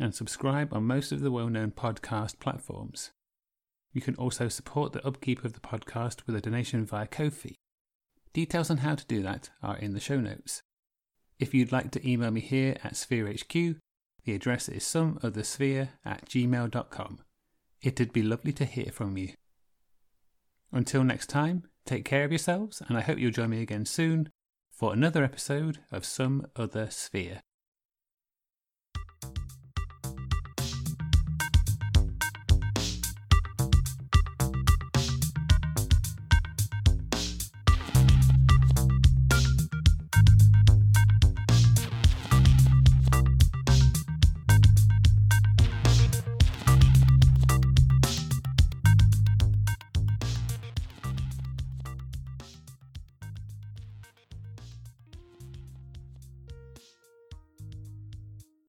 and subscribe on most of the well-known podcast platforms. You can also support the upkeep of the podcast with a donation via Ko-fi. Details on how to do that are in the show notes. If you'd like to email me here at SphereHQ, the address is someothersphere at gmail dot com. It'd be lovely to hear from you. Until next time, take care of yourselves, and I hope you'll join me again soon for another episode of Some Other Sphere.